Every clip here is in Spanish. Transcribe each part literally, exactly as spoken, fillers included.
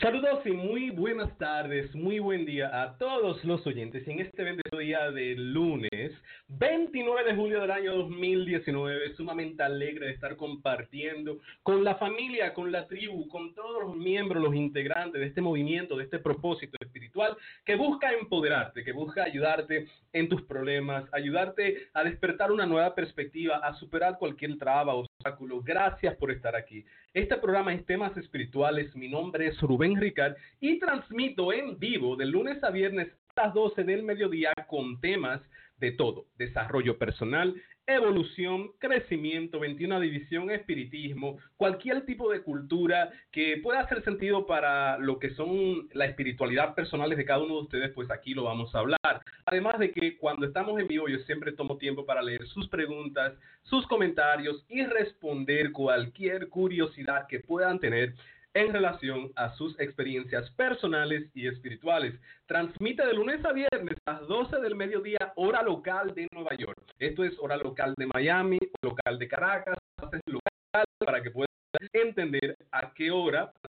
Saludos y muy buenas tardes, muy buen día a todos los oyentes en este bendecido día de lunes, veintinueve de julio del año dos mil diecinueve, sumamente alegre de estar compartiendo con la familia, con la tribu, con todos los miembros, los integrantes de este movimiento, de este propósito espiritual que busca empoderarte, que busca ayudarte en tus problemas, ayudarte a despertar una nueva perspectiva, a superar cualquier traba o obstáculo. Gracias por estar aquí. Este programa es Temas Espirituales, mi nombre es Rubén Ricart y transmito en vivo de lunes a viernes a las doce del mediodía con temas de todo: desarrollo personal, evolución, crecimiento, veintiuno división, espiritismo, cualquier tipo de cultura que pueda hacer sentido para lo que son la espiritualidad personal de cada uno de ustedes, pues aquí lo vamos a hablar. Además de que cuando estamos en vivo yo siempre tomo tiempo para leer sus preguntas, sus comentarios y responder cualquier curiosidad que puedan tener en relación a sus experiencias personales y espirituales. Transmite de lunes a viernes a las doce del mediodía, hora local de Nueva York. Esto es hora local de Miami, local de Caracas, local, para que puedan entender a qué hora el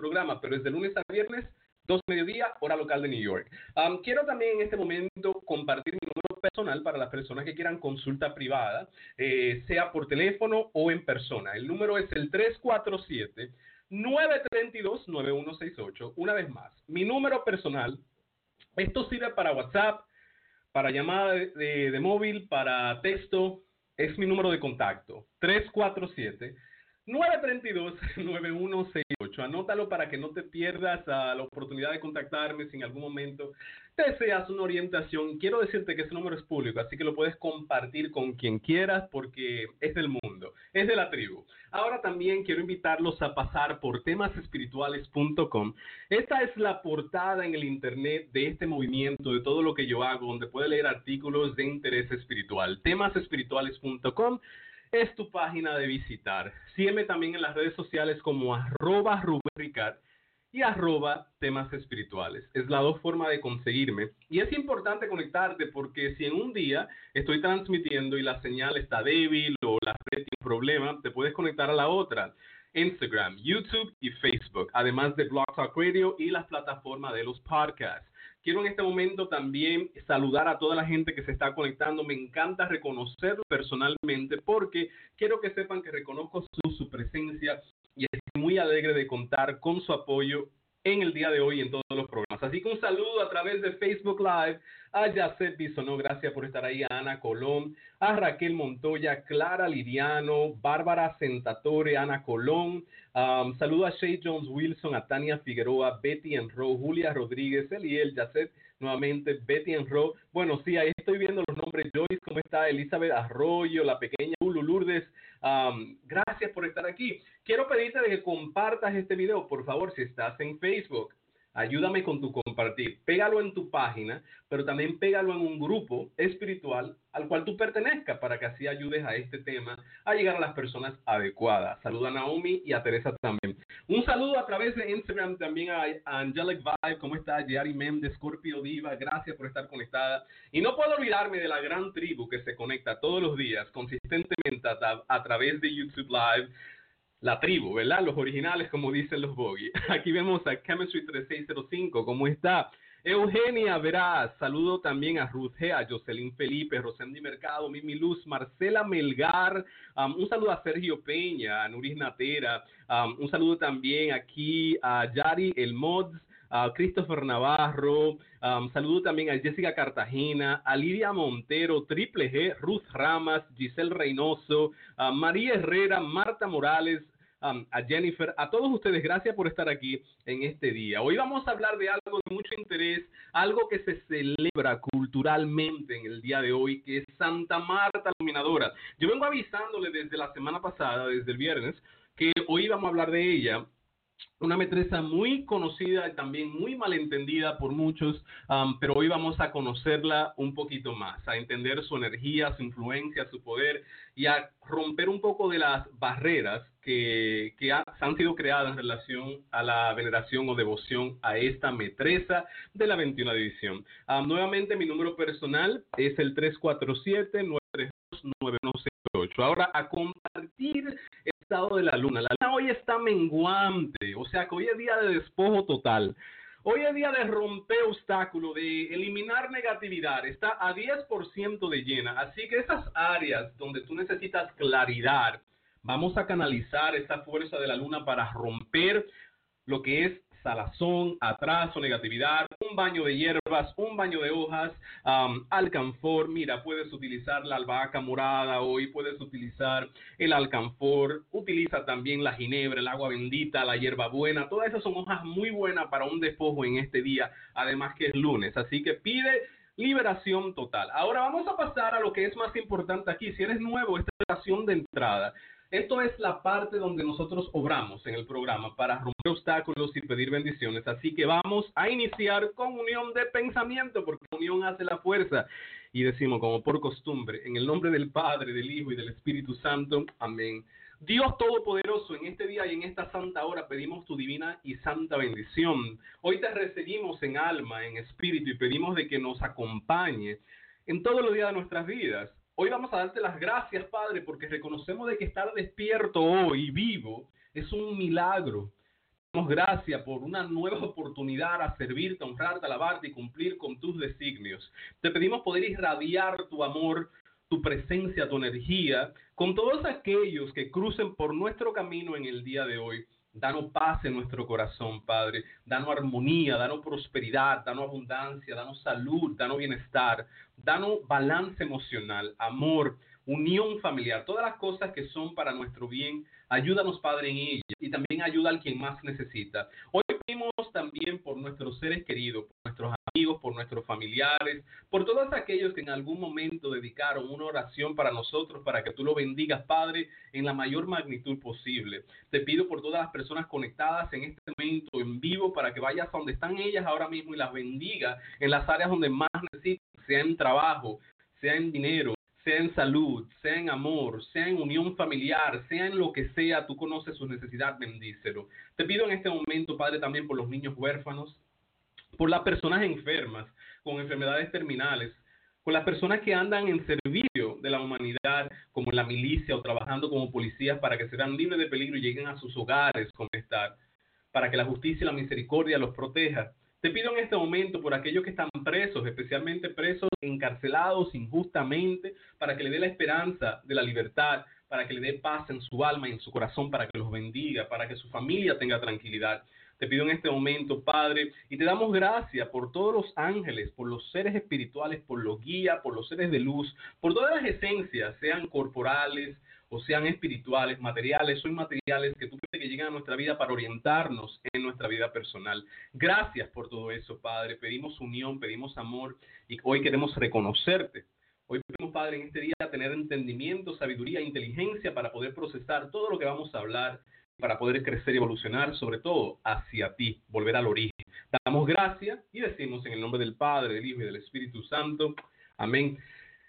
programa, pero es de lunes a viernes, doce del mediodía, hora local de New York. Um, quiero también en este momento compartir mi número personal para las personas que quieran consulta privada, eh, sea por teléfono o en persona. El número es el tres cuatro siete, nueve tres dos, nueve uno seis ocho. Una vez más, mi número personal, esto sirve para WhatsApp, para llamada de, de, de móvil, para texto, es mi número de contacto, tres cuatro siete, nueve tres dos, nueve uno seis ocho. Anótalo para que no te pierdas a la oportunidad de contactarme si en algún momento deseas una orientación. Quiero decirte que ese número es público, así que lo puedes compartir con quien quieras porque es del mundo, es de la tribu. Ahora también quiero invitarlos a pasar por temas espirituales punto com. Esta es la portada en el internet de este movimiento, de todo lo que yo hago, donde puedes leer artículos de interés espiritual. temas espirituales punto com es tu página de visitar. Sígueme también en las redes sociales como arroba Rubén Ricart y arroba temas espirituales. Es la dos formas de conseguirme. Y es importante conectarte porque si en un día estoy transmitiendo y la señal está débil o la red tiene problema, te puedes conectar a la otra. Instagram, YouTube y Facebook, además de Blog Talk Radio y las plataformas de los podcasts. Quiero en este momento también saludar a toda la gente que se está conectando. Me encanta reconocerlo personalmente porque quiero que sepan que reconozco su, su presencia y estoy muy alegre de contar con su apoyo en el día de hoy en todos los programas. Así que un saludo a través de Facebook Live a Yacet Bisonó, gracias por estar ahí, a Ana Colón, a Raquel Montoya, Clara Liriano, Bárbara Sentatore, Ana Colón. Um, saludo a Shay Jones Wilson, a Tania Figueroa, Betty Enro, Julia Rodríguez, Eliel, Yacet, nuevamente Betty Enro. Bueno, sí, ahí estoy viendo los nombres. Joyce, ¿cómo está? Elizabeth Arroyo, la pequeña Lulu Lourdes. Um, gracias por estar aquí. Quiero pedirte de que compartas este video, por favor, si estás en Facebook. Ayúdame con tu compartir. Pégalo en tu página, pero también pégalo en un grupo espiritual al cual tú pertenezcas para que así ayudes a este tema a llegar a las personas adecuadas. Saluda a Naomi y a Teresa también. Un saludo a través de Instagram también a Angelic Vibe. ¿Cómo está? Yari Mem de Scorpio Diva. Gracias por estar conectada. Y no puedo olvidarme de la gran tribu que se conecta todos los días consistentemente a, tra- a través de YouTube Live. La tribu, ¿verdad? Los originales, como dicen los bogies. Aquí vemos a Chemistry tres seis cero cinco, ¿cómo está? Eugenia Verás, saludo también a Ruth G, a Jocelyn Felipe, Rosendi Mercado, Mimi Luz, Marcela Melgar, um, un saludo a Sergio Peña, a Nuris Natera, um, un saludo también aquí a Yari El Mods, a Christopher Navarro, um, saludo también a Jessica Cartagena, a Lidia Montero, Triple G, Ruth Ramas, Giselle Reynoso, a María Herrera, Marta Morales, um, a Jennifer, a todos ustedes, gracias por estar aquí en este día. Hoy vamos a hablar de algo de mucho interés, algo que se celebra culturalmente en el día de hoy, que es Santa Marta Dominadora. Yo vengo avisándole desde la semana pasada, desde el viernes, que hoy vamos a hablar de ella. Una maestresa muy conocida y también muy malentendida por muchos, um, pero hoy vamos a conocerla un poquito más, a entender su energía, su influencia, su poder y a romper un poco de las barreras que, que ha, han sido creadas en relación a la veneración o devoción a esta maestresa de la veintiuno División. Um, nuevamente, mi número personal es el tres cuatro siete, nueve tres dos, nueve uno seis ocho. Ahora, a compartir estado de la luna. La luna hoy está menguante, o sea que hoy es día de despojo total. Hoy es día de romper obstáculos, de eliminar negatividad. Está a diez por ciento de llena. Así que esas áreas donde tú necesitas claridad, vamos a canalizar esta fuerza de la luna para romper lo que es salazón, atraso, negatividad, un baño de hierbas, un baño de hojas, um, alcanfor. Mira, puedes utilizar la albahaca morada hoy, puedes utilizar el alcanfor, utiliza también la ginebra, el agua bendita, la hierbabuena. Todas esas son hojas muy buenas para un despojo en este día, además que es lunes, así que pide liberación total. Ahora vamos a pasar a lo que es más importante aquí. Si eres nuevo, esta es la estación de entrada. Esto es la parte donde nosotros obramos en el programa para romper obstáculos y pedir bendiciones. Así que vamos a iniciar con unión de pensamiento, porque la unión hace la fuerza. Y decimos, como por costumbre, en el nombre del Padre, del Hijo y del Espíritu Santo. Amén. Dios Todopoderoso, en este día y en esta santa hora pedimos tu divina y santa bendición. Hoy te recibimos en alma, en espíritu, y pedimos de que nos acompañe en todos los días de nuestras vidas. Hoy vamos a darte las gracias, Padre, porque reconocemos de que estar despierto hoy y vivo es un milagro. Damos gracias por una nueva oportunidad a servirte, a honrarte, a alabarte y cumplir con tus designios. Te pedimos poder irradiar tu amor, tu presencia, tu energía, con todos aquellos que crucen por nuestro camino en el día de hoy. Danos paz en nuestro corazón, Padre. Danos armonía, danos prosperidad, danos abundancia, danos salud, danos bienestar. Danos balance emocional, amor, unión familiar. Todas las cosas que son para nuestro bien, ayúdanos, Padre, en ellas. Y también ayuda al quien más necesita. Hoy pedimos también por nuestros seres queridos, por nuestros amigos, por nuestros familiares, por todos aquellos que en algún momento dedicaron una oración para nosotros, para que tú lo bendigas, Padre, en la mayor magnitud posible. Te pido por todas las personas conectadas en este momento en vivo, para que vayas a donde están ellas ahora mismo y las bendiga en las áreas donde más necesitan, sea en trabajo, sea en dinero, sea en salud, sea en amor, sea en unión familiar, sea en lo que sea, tú conoces su necesidad, bendícelo. Te pido en este momento, Padre, también por los niños huérfanos, por las personas enfermas, con enfermedades terminales, con las personas que andan en servicio de la humanidad, como en la milicia o trabajando como policías, para que sean libres de peligro y lleguen a sus hogares con bienestar, para que la justicia y la misericordia los proteja. Te pido en este momento por aquellos que están presos, especialmente presos encarcelados injustamente, para que le dé la esperanza de la libertad, para que le dé paz en su alma y en su corazón, para que los bendiga, para que su familia tenga tranquilidad. Te pido en este momento, Padre, y te damos gracias por todos los ángeles, por los seres espirituales, por los guías, por los seres de luz, por todas las esencias, sean corporales o sean espirituales, materiales o inmateriales, que tú quieres que lleguen a nuestra vida para orientarnos en nuestra vida personal. Gracias por todo eso, Padre. Pedimos unión, pedimos amor, y hoy queremos reconocerte. Hoy pedimos, Padre, en este día tener entendimiento, sabiduría, inteligencia para poder procesar todo lo que vamos a hablar, para poder crecer y evolucionar, sobre todo hacia ti, volver al origen. Damos gracias y decimos en el nombre del Padre, del Hijo y del Espíritu Santo. Amén.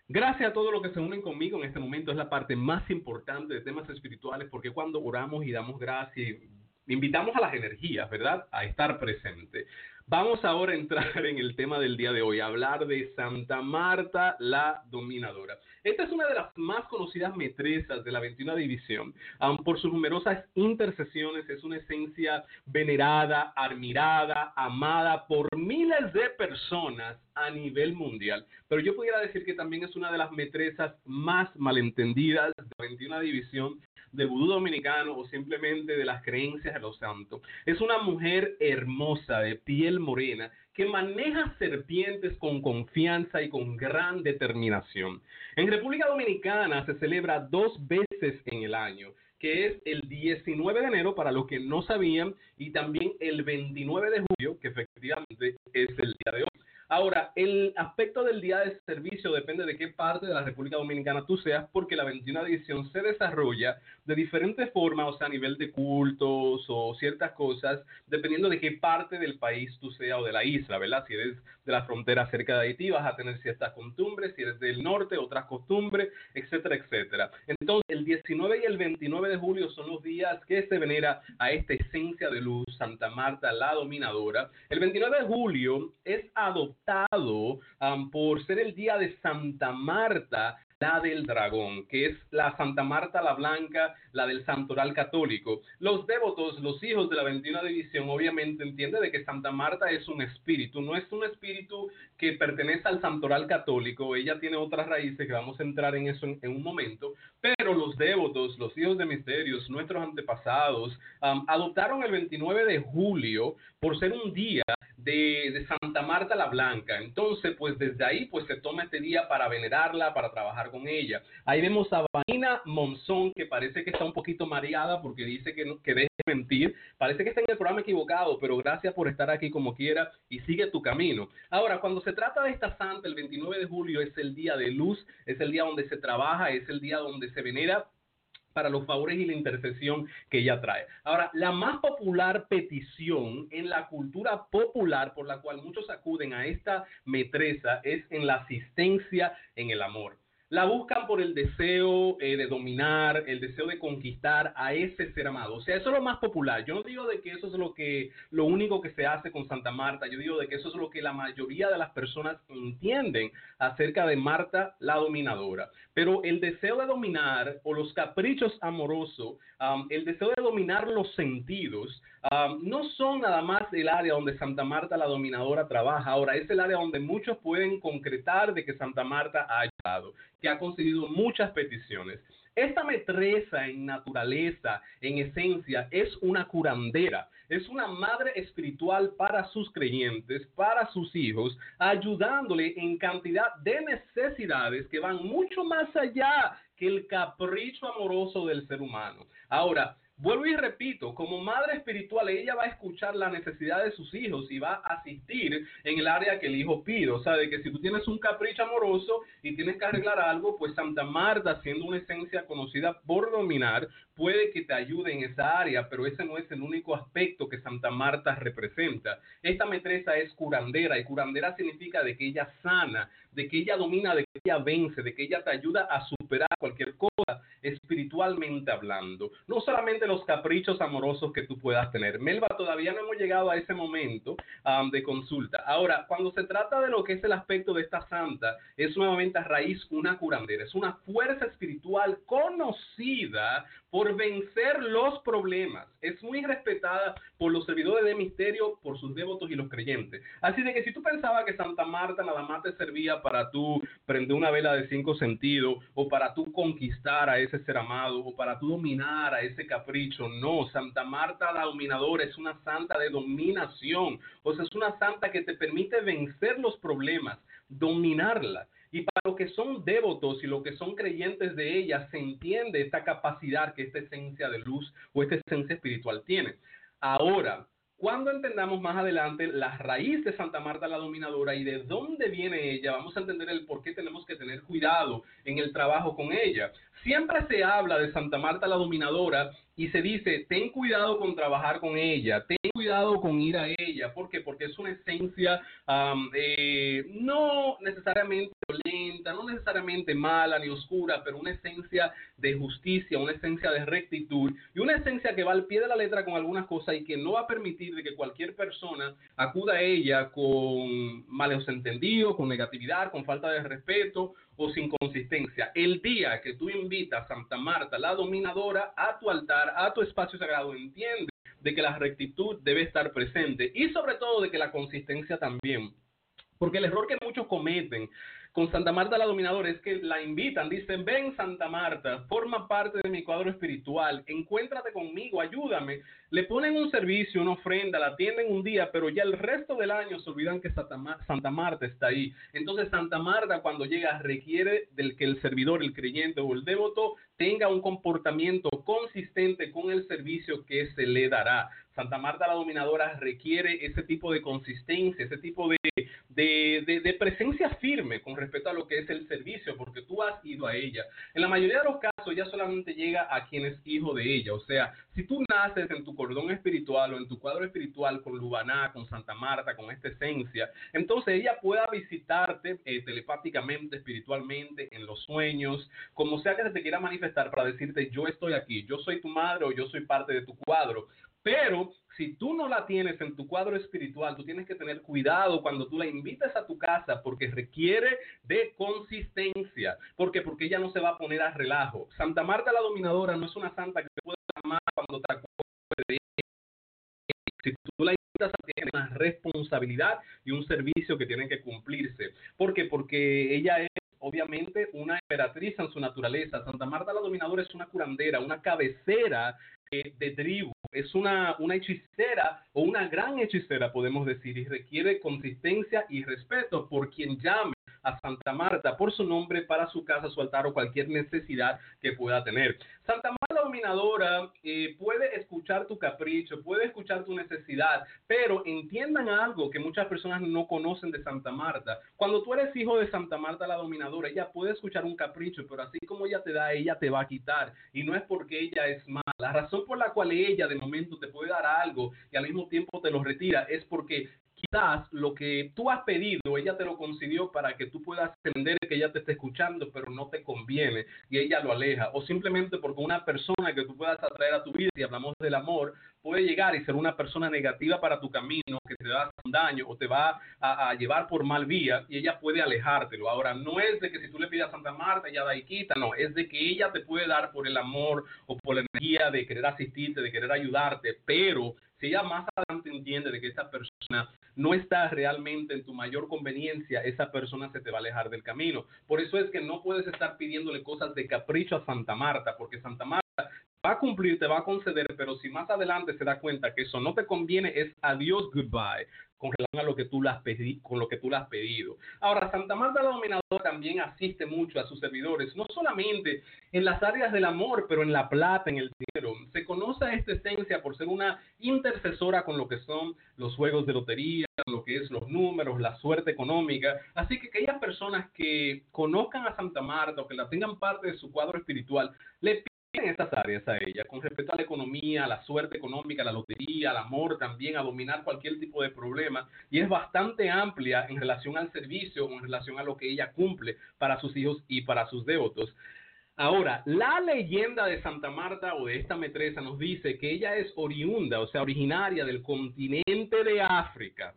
Gracias a todos los que se unen conmigo en este momento. Es la parte más importante de temas espirituales, porque cuando oramos y damos gracias, invitamos a las energías, ¿verdad?, a estar presente. Vamos ahora a entrar en el tema del día de hoy, a hablar de Santa Marta la Dominadora. Esta es una de las más conocidas maestresas de la veintiuna División. Um, por sus numerosas intercesiones, es una esencia venerada, admirada, amada por miles de personas a nivel mundial. Pero yo pudiera decir que también es una de las maestresas más malentendidas de la veintiuna División, de vudú dominicano o simplemente de las creencias de los santos. Es una mujer hermosa, de piel morena, que maneja serpientes con confianza y con gran determinación. En República Dominicana se celebra dos veces en el año, que es el diecinueve de enero, para los que no sabían, y también el veintinueve de julio, que efectivamente es el día de hoy. Ahora, el aspecto del día de servicio depende de qué parte de la República Dominicana tú seas, porque la veintiuna edición se desarrolla de diferentes formas, o sea, a nivel de cultos o ciertas cosas, dependiendo de qué parte del país tú seas o de la isla, ¿verdad? Si eres de la frontera cerca de Haití, vas a tener ciertas costumbres, si eres del norte, otras costumbres, etcétera, etcétera. Entonces, el diecinueve y el veintinueve de julio son los días que se venera a esta esencia de luz, Santa Marta la Dominadora. El veintinueve de julio es adoptado optado um, por ser el día de Santa Marta la del dragón, que es la Santa Marta la Blanca, la del santoral católico. Los devotos, los hijos de la veintiuna División, obviamente entiende de que Santa Marta es un espíritu, no es un espíritu que pertenece al santoral católico, ella tiene otras raíces que vamos a entrar en eso en, en un momento, pero los devotos, los hijos de misterios, nuestros antepasados, um, adoptaron el veintinueve de julio por ser un día de, de Santa Marta la Blanca. Entonces, pues desde ahí pues se toma este día para venerarla, para trabajar con ella. Ahí vemos a Vanina Monzón, que parece que está un poquito mareada porque dice que, no, que deje de mentir. Parece que está en el programa equivocado, pero gracias por estar aquí como quiera y sigue tu camino. Ahora, cuando se trata de esta santa, el veintinueve de julio es el día de luz, es el día donde se trabaja, es el día donde se venera para los favores y la intercesión que ella trae. Ahora, la más popular petición en la cultura popular por la cual muchos acuden a esta metresa es en la asistencia en el amor. La buscan por el deseo eh, de dominar, el deseo de conquistar a ese ser amado. O sea, eso es lo más popular. Yo no digo de que eso es lo que lo único que se hace con Santa Marta. Yo digo de que eso es lo que la mayoría de las personas entienden acerca de Marta la Dominadora. Pero el deseo de dominar o los caprichos amorosos, um, el deseo de dominar los sentidos, um, no son nada más el área donde Santa Marta la Dominadora trabaja. Ahora, es el área donde muchos pueden concretar de que Santa Marta ha ayudado, que ha conseguido muchas peticiones. Esta metresa en naturaleza, en esencia, es una curandera, es una madre espiritual para sus creyentes, para sus hijos, ayudándole en cantidad de necesidades que van mucho más allá que el capricho amoroso del ser humano. Ahora, vuelvo y repito, como madre espiritual, ella va a escuchar la necesidad de sus hijos y va a asistir en el área que el hijo pide. O sea, de que si tú tienes un capricho amoroso y tienes que arreglar algo, pues Santa Marta, siendo una esencia conocida por dominar, puede que te ayude en esa área, pero ese no es el único aspecto que Santa Marta representa. Esta metresa es curandera, y curandera significa de que ella sana, de que ella domina, de que ella vence, de que ella te ayuda a superar cualquier cosa espiritualmente hablando. No solamente los caprichos amorosos que tú puedas tener. Melba, todavía no hemos llegado a ese momento um, de consulta. Ahora, cuando se trata de lo que es el aspecto de esta santa, es nuevamente a raíz una curandera, es una fuerza espiritual conocida por vencer los problemas. Es muy respetada por los servidores de misterio, por sus devotos y los creyentes. Así de que si tú pensabas que Santa Marta nada más te servía para tú prender una vela de cinco sentidos, o para tú conquistar a ese ser amado, o para tú dominar a ese capricho, no. Santa Marta la Dominadora es una santa de dominación. O sea, es una santa que te permite vencer los problemas, dominarla. Y para los que son devotos y los que son creyentes de ella, se entiende esta capacidad que esta esencia de luz o esta esencia espiritual tiene. Ahora, cuando entendamos más adelante la raíz de Santa Marta la Dominadora y de dónde viene ella, vamos a entender el por qué tenemos que tener cuidado en el trabajo con ella. Siempre se habla de Santa Marta la Dominadora y se dice, ten cuidado con trabajar con ella, ten cuidado con ir a ella. ¿Por qué? Porque es una esencia um, eh, no necesariamente violenta, no necesariamente mala ni oscura, pero una esencia de justicia, una esencia de rectitud y una esencia que va al pie de la letra con algunas cosas y que no va a permitir de que cualquier persona acuda a ella con malos entendidos, con negatividad, con falta de respeto o sin consistencia. El día que tú invitas a Santa Marta la Dominadora a tu altar, a tu espacio sagrado, entiende de que la rectitud debe estar presente y sobre todo de que la consistencia también. Porque el error que muchos cometen con Santa Marta la Dominadora es que la invitan, dicen, ven Santa Marta, forma parte de mi cuadro espiritual, encuéntrate conmigo, ayúdame. Le ponen un servicio, una ofrenda, la atienden un día, pero ya el resto del año se olvidan que Santa, Mar- Santa Marta está ahí. Entonces Santa Marta, cuando llega, requiere del que el servidor, el creyente o el devoto tenga un comportamiento consistente con el servicio que se le dará. Santa Marta la Dominadora requiere ese tipo de consistencia, ese tipo de, de, de, de presencia firme con respecto a lo que es el servicio, porque tú has ido a ella. En la mayoría de los casos, ella solamente llega a quien es hijo de ella. O sea, si tú naces en tu cordón espiritual o en tu cuadro espiritual con Lubana, con Santa Marta, con esta esencia, entonces ella pueda visitarte eh, telepáticamente, espiritualmente, en los sueños, como sea que se te quiera manifestar para decirte, yo estoy aquí, yo soy tu madre o yo soy parte de tu cuadro. Pero si tú no la tienes en tu cuadro espiritual, tú tienes que tener cuidado cuando tú la invitas a tu casa, porque requiere de consistencia. ¿Por qué? Porque ella no se va a poner a relajo. Santa Marta la Dominadora no es una santa que puede amar cuando te acuerdes. Si tú la invitas a tener una responsabilidad y un servicio que tienen que cumplirse. ¿Por qué? Porque ella es, obviamente, una emperatriz en su naturaleza. Santa Marta la Dominadora es una curandera, una cabecera eh, de tribu. Es una, una hechicera o una gran hechicera, podemos decir, y requiere consistencia y respeto por quien llame a Santa Marta por su nombre, para su casa, su altar o cualquier necesidad que pueda tener. Santa Marta la Dominadora eh, puede escuchar tu capricho, puede escuchar tu necesidad, pero entiendan algo que muchas personas no conocen de Santa Marta. Cuando tú eres hijo de Santa Marta la Dominadora, ella puede escuchar un capricho, pero así como ella te da, ella te va a quitar, y no es porque ella es mala. La razón por la cual ella de momento te puede dar algo y al mismo tiempo te lo retira es porque quizás lo que tú has pedido, ella te lo concedió para que tú puedas entender que ella te está escuchando, pero no te conviene y ella lo aleja. O simplemente porque una persona que tú puedas atraer a tu vida, si hablamos del amor, puede llegar y ser una persona negativa para tu camino, que te va a hacer un daño o te va a, a llevar por mal vía, y ella puede alejártelo. Ahora, no es de que si tú le pides a Santa Marta, ella da y quita, no, es de que ella te puede dar por el amor o por la energía de querer asistirte, de querer ayudarte, pero si ella más adelante entiende de que esta persona no está realmente en tu mayor conveniencia, esa persona se te va a alejar del camino. Por eso es que no puedes estar pidiéndole cosas de capricho a Santa Marta, porque Santa Marta va a cumplir, te va a conceder, pero si más adelante se da cuenta que eso no te conviene, es adiós, goodbye, con relación a lo que tú le has pedido, con lo que tú le has pedido. Ahora, Santa Marta la Dominadora también asiste mucho a sus servidores, no solamente en las áreas del amor, pero en la plata, en el dinero. Se conoce a esta esencia por ser una intercesora con lo que son los juegos de lotería, lo que es los números, la suerte económica. Así que aquellas personas que conozcan a Santa Marta o que la tengan parte de su cuadro espiritual, le piden en estas áreas a ella, con respecto a la economía, a la suerte económica, a la lotería, al amor también, a dominar cualquier tipo de problema, y es bastante amplia en relación al servicio, en relación a lo que ella cumple para sus hijos y para sus devotos. Ahora, la leyenda de Santa Marta o de esta metresa nos dice que ella es oriunda, o sea, originaria del continente de África,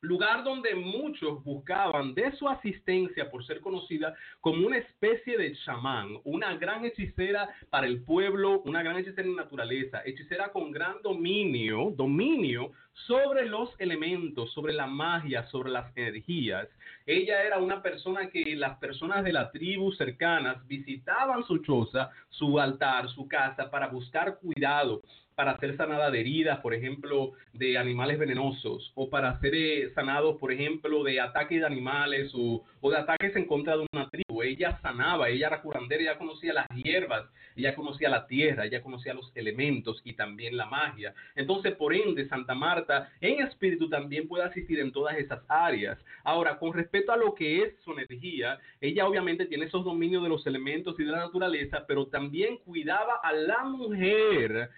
lugar donde muchos buscaban de su asistencia por ser conocida como una especie de chamán, una gran hechicera para el pueblo, una gran hechicera en naturaleza, hechicera con gran dominio, dominio sobre los elementos, sobre la magia, sobre las energías. Ella era una persona que las personas de la tribu cercanas visitaban su choza, su altar, su casa para buscar cuidado, para ser sanada de heridas, por ejemplo, de animales venenosos, o para ser eh, sanados, por ejemplo, de ataques de animales o, o de ataques en contra de una tribu. Ella sanaba, ella era curandera, ella conocía las hierbas, ella conocía la tierra, ella conocía los elementos y también la magia. Entonces, por ende, Santa Marta en espíritu también puede asistir en todas esas áreas. Ahora, con respecto a lo que es su energía, ella obviamente tiene esos dominios de los elementos y de la naturaleza, pero también cuidaba a la mujer,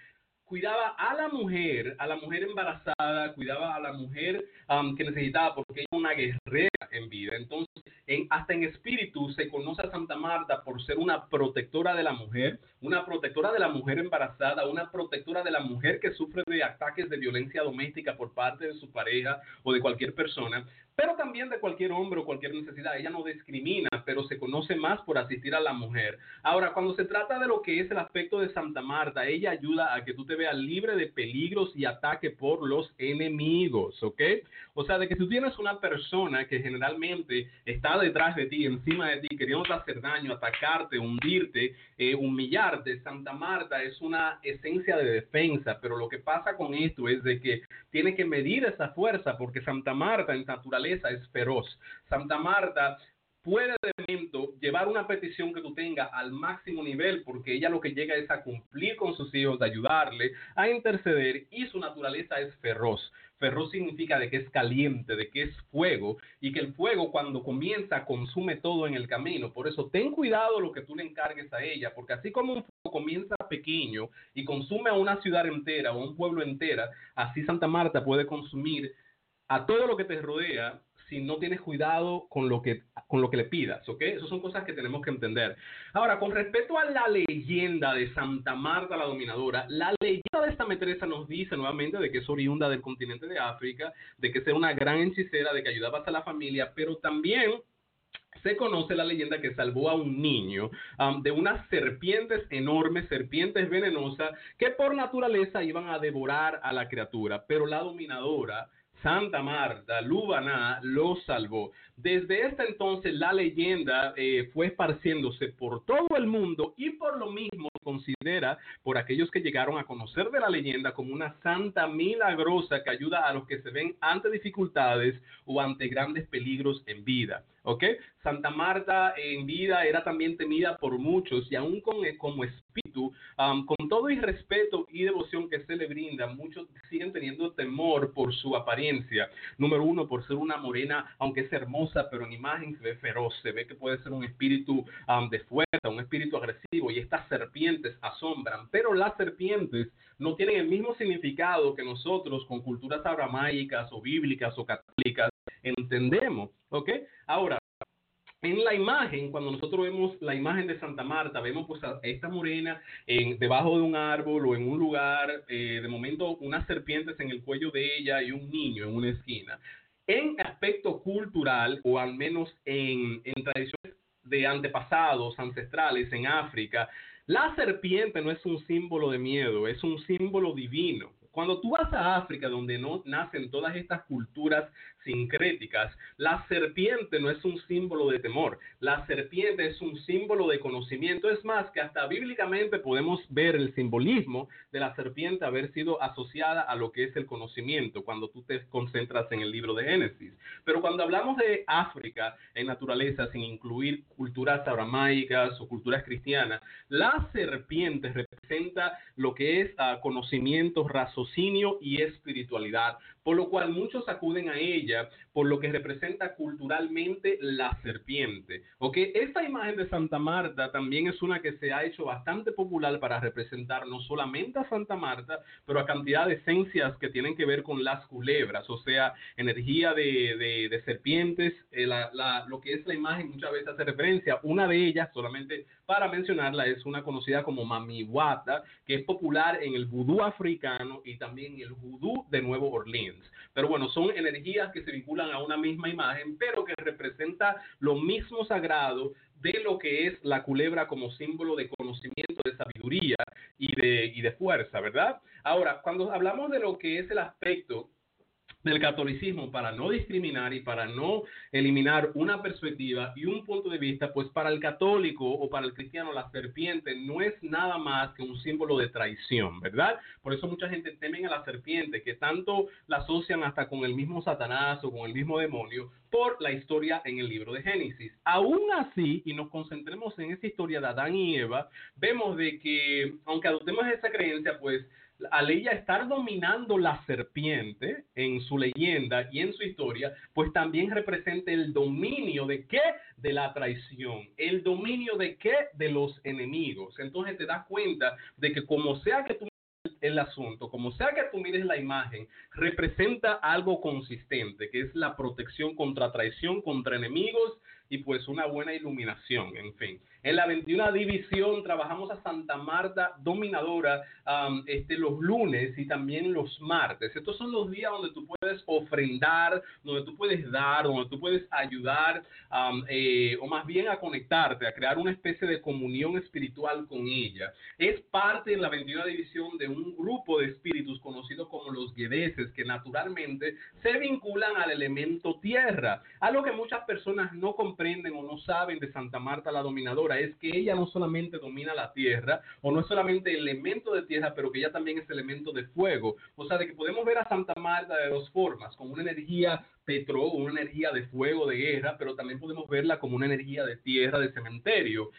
cuidaba a la mujer, a la mujer embarazada, cuidaba a la mujer um, que necesitaba, porque ella era una guerrera en vida. Entonces, en, hasta en espíritu se conoce a Santa Marta por ser una protectora de la mujer, una protectora de la mujer embarazada, una protectora de la mujer que sufre de ataques de violencia doméstica por parte de su pareja o de cualquier persona, pero también de cualquier hombre o cualquier necesidad. Ella no discrimina, pero se conoce más por asistir a la mujer. Ahora, cuando se trata de lo que es el aspecto de Santa Marta, ella ayuda a que tú te veas libre de peligros y ataque por los enemigos, ¿ok? O sea, de que tú tienes una persona que generalmente está detrás de ti, encima de ti, queriendo hacer daño, atacarte, hundirte, eh, humillarte. Santa Marta es una esencia de defensa, pero lo que pasa con esto es de que tiene que medir esa fuerza, porque Santa Marta en naturaleza es feroz. Santa Marta puede de momento llevar una petición que tú tengas al máximo nivel, porque ella lo que llega es a cumplir con sus hijos, a ayudarle, a interceder, y su naturaleza es feroz. Ferro significa de que es caliente, de que es fuego, y que el fuego cuando comienza consume todo en el camino. Por eso ten cuidado lo que tú le encargues a ella, porque así como un fuego comienza pequeño y consume a una ciudad entera o a un pueblo entera, así Santa Marta puede consumir a todo lo que te rodea si no tienes cuidado con lo que, con lo que le pidas, ¿ok? Esas son cosas que tenemos que entender. Ahora, con respecto a la leyenda de Santa Marta la Dominadora, la leyenda de esta maestresa nos dice nuevamente de que es oriunda del continente de África, de que es una gran hechicera, de que ayudaba a la familia, pero también se conoce la leyenda que salvó a un niño um, de unas serpientes enormes, serpientes venenosas, que por naturaleza iban a devorar a la criatura, pero la dominadora, Santa Marta, Lubana, lo salvó. Desde este entonces la leyenda eh, fue esparciéndose por todo el mundo y por lo mismo se considera por aquellos que llegaron a conocer de la leyenda como una santa milagrosa que ayuda a los que se ven ante dificultades o ante grandes peligros en vida. ¿Ok? Santa Marta en vida era también temida por muchos y aún con, como espíritu, um, con todo y respeto y devoción que se le brinda, muchos siguen teniendo temor por su apariencia. Número uno, por ser una morena, aunque es hermosa, pero en imagen se ve feroz, se ve que puede ser un espíritu um, de fuerza, un espíritu agresivo, y estas serpientes asombran, pero las serpientes no tienen el mismo significado que nosotros con culturas abramaicas o bíblicas o católicas entendemos, ¿ok? Ahora, en la imagen, cuando nosotros vemos la imagen de Santa Marta, vemos pues a esta morena en, debajo de un árbol o en un lugar, eh, de momento unas serpientes en el cuello de ella y un niño en una esquina. En aspecto cultural, o al menos en, en tradiciones de antepasados, ancestrales en África, la serpiente no es un símbolo de miedo, es un símbolo divino. Cuando tú vas a África, donde no nacen todas estas culturas sincréticas, la serpiente no es un símbolo de temor. La serpiente es un símbolo de conocimiento. Es más, que hasta bíblicamente podemos ver el simbolismo de la serpiente haber sido asociada a lo que es el conocimiento, cuando tú te concentras en el libro de Génesis. Pero cuando hablamos de África en naturaleza, sin incluir culturas abramaicas o culturas cristianas, la serpiente representa lo que es uh, conocimientos, razonamientos, y espiritualidad, por lo cual muchos acuden a ella por lo que representa culturalmente la serpiente. ¿Okay? Esta imagen de Santa Marta también es una que se ha hecho bastante popular para representar no solamente a Santa Marta, pero a cantidad de esencias que tienen que ver con las culebras, o sea, energía de, de, de serpientes, eh, la, la, lo que es la imagen muchas veces hace referencia. Una de ellas, solamente para mencionarla, es una conocida como Mami Wata, que es popular en el vudú africano y también el vudú de Nueva Orleans. Pero bueno, son energías que se vinculan a una misma imagen, pero que representa lo mismo sagrado de lo que es la culebra como símbolo de conocimiento, de sabiduría y de, y de fuerza, ¿verdad? Ahora, cuando hablamos de lo que es el aspecto del catolicismo, para no discriminar y para no eliminar una perspectiva y un punto de vista, pues para el católico o para el cristiano la serpiente no es nada más que un símbolo de traición, ¿verdad? Por eso mucha gente teme a la serpiente, que tanto la asocian hasta con el mismo Satanás o con el mismo demonio, por la historia en el libro de Génesis. Aún así, y nos concentremos en esa historia de Adán y Eva, vemos de que, aunque adoptemos esa creencia, pues al ella estar dominando la serpiente en su leyenda y en su historia, pues también representa el dominio de qué, de la traición, el dominio de qué, de los enemigos. Entonces te das cuenta de que como sea que tú el asunto, como sea que tú mires la imagen, representa algo consistente, que es la protección contra traición, contra enemigos y pues una buena iluminación, en fin. En la veintiuna División trabajamos a Santa Marta Dominadora um, este, los lunes y también los martes. Estos son los días donde tú puedes ofrendar, donde tú puedes dar, donde tú puedes ayudar, um, eh, o más bien a conectarte, a crear una especie de comunión espiritual con ella. Es parte de la veintiuna División de un grupo de espíritus conocidos como los guedeses, que naturalmente se vinculan al elemento tierra. Algo que muchas personas no comprenden o no saben de Santa Marta la Dominadora es que ella no solamente domina la tierra, o no es solamente elemento de tierra, pero que ella también es elemento de fuego. O sea, de que podemos ver a Santa Marta de dos formas, con una energía petro, una energía de fuego, de guerra, pero también podemos verla como una energía de tierra, de cementerio.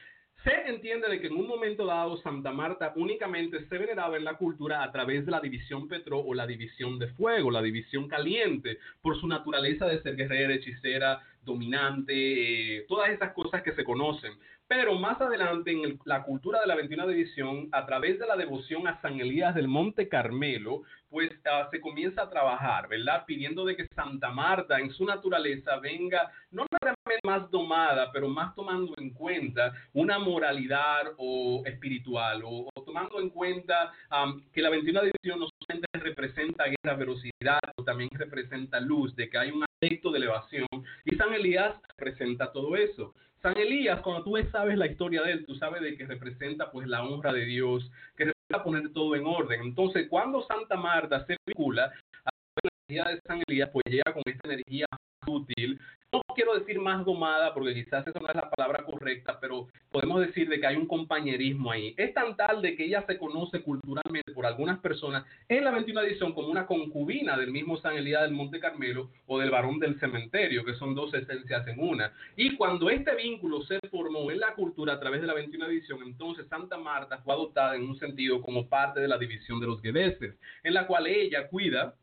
Se entiende de que en un momento dado Santa Marta únicamente se veneraba en la cultura a través de la división petro o la división de fuego, la división caliente, por su naturaleza de ser guerrera, hechicera, dominante, eh, todas esas cosas que se conocen. Pero más adelante, en el, la cultura de la veintiuna División, a través de la devoción a San Elías del Monte Carmelo, pues uh, se comienza a trabajar, ¿verdad? Pidiendo de que Santa Marta, en su naturaleza, venga, no necesariamente más domada, pero más tomando en cuenta una moralidad o espiritual, o, o tomando en cuenta um, que la veintiuna División no solamente representa guerra, velocidad, pero también representa luz, de que hay un aspecto de elevación, y San Elías representa todo eso. San Elías, cuando tú sabes la historia de él, tú sabes de que representa pues la honra de Dios, que representa poner todo en orden. Entonces, cuando Santa Marta se vincula a la energía de San Elías, pues llega con esta energía más útil. No quiero decir más domada, porque quizás esa no es la palabra correcta, pero podemos decir de que hay un compañerismo ahí. Es tan tal de que ella se conoce culturalmente por algunas personas en la veintiuna División como una concubina del mismo San Elías del Monte Carmelo o del varón del cementerio, que son dos esencias en una. Y cuando este vínculo se formó en la cultura a través de la veintiuna División, entonces Santa Marta fue adoptada en un sentido como parte de la división de los guedeses, en la cual ella cuida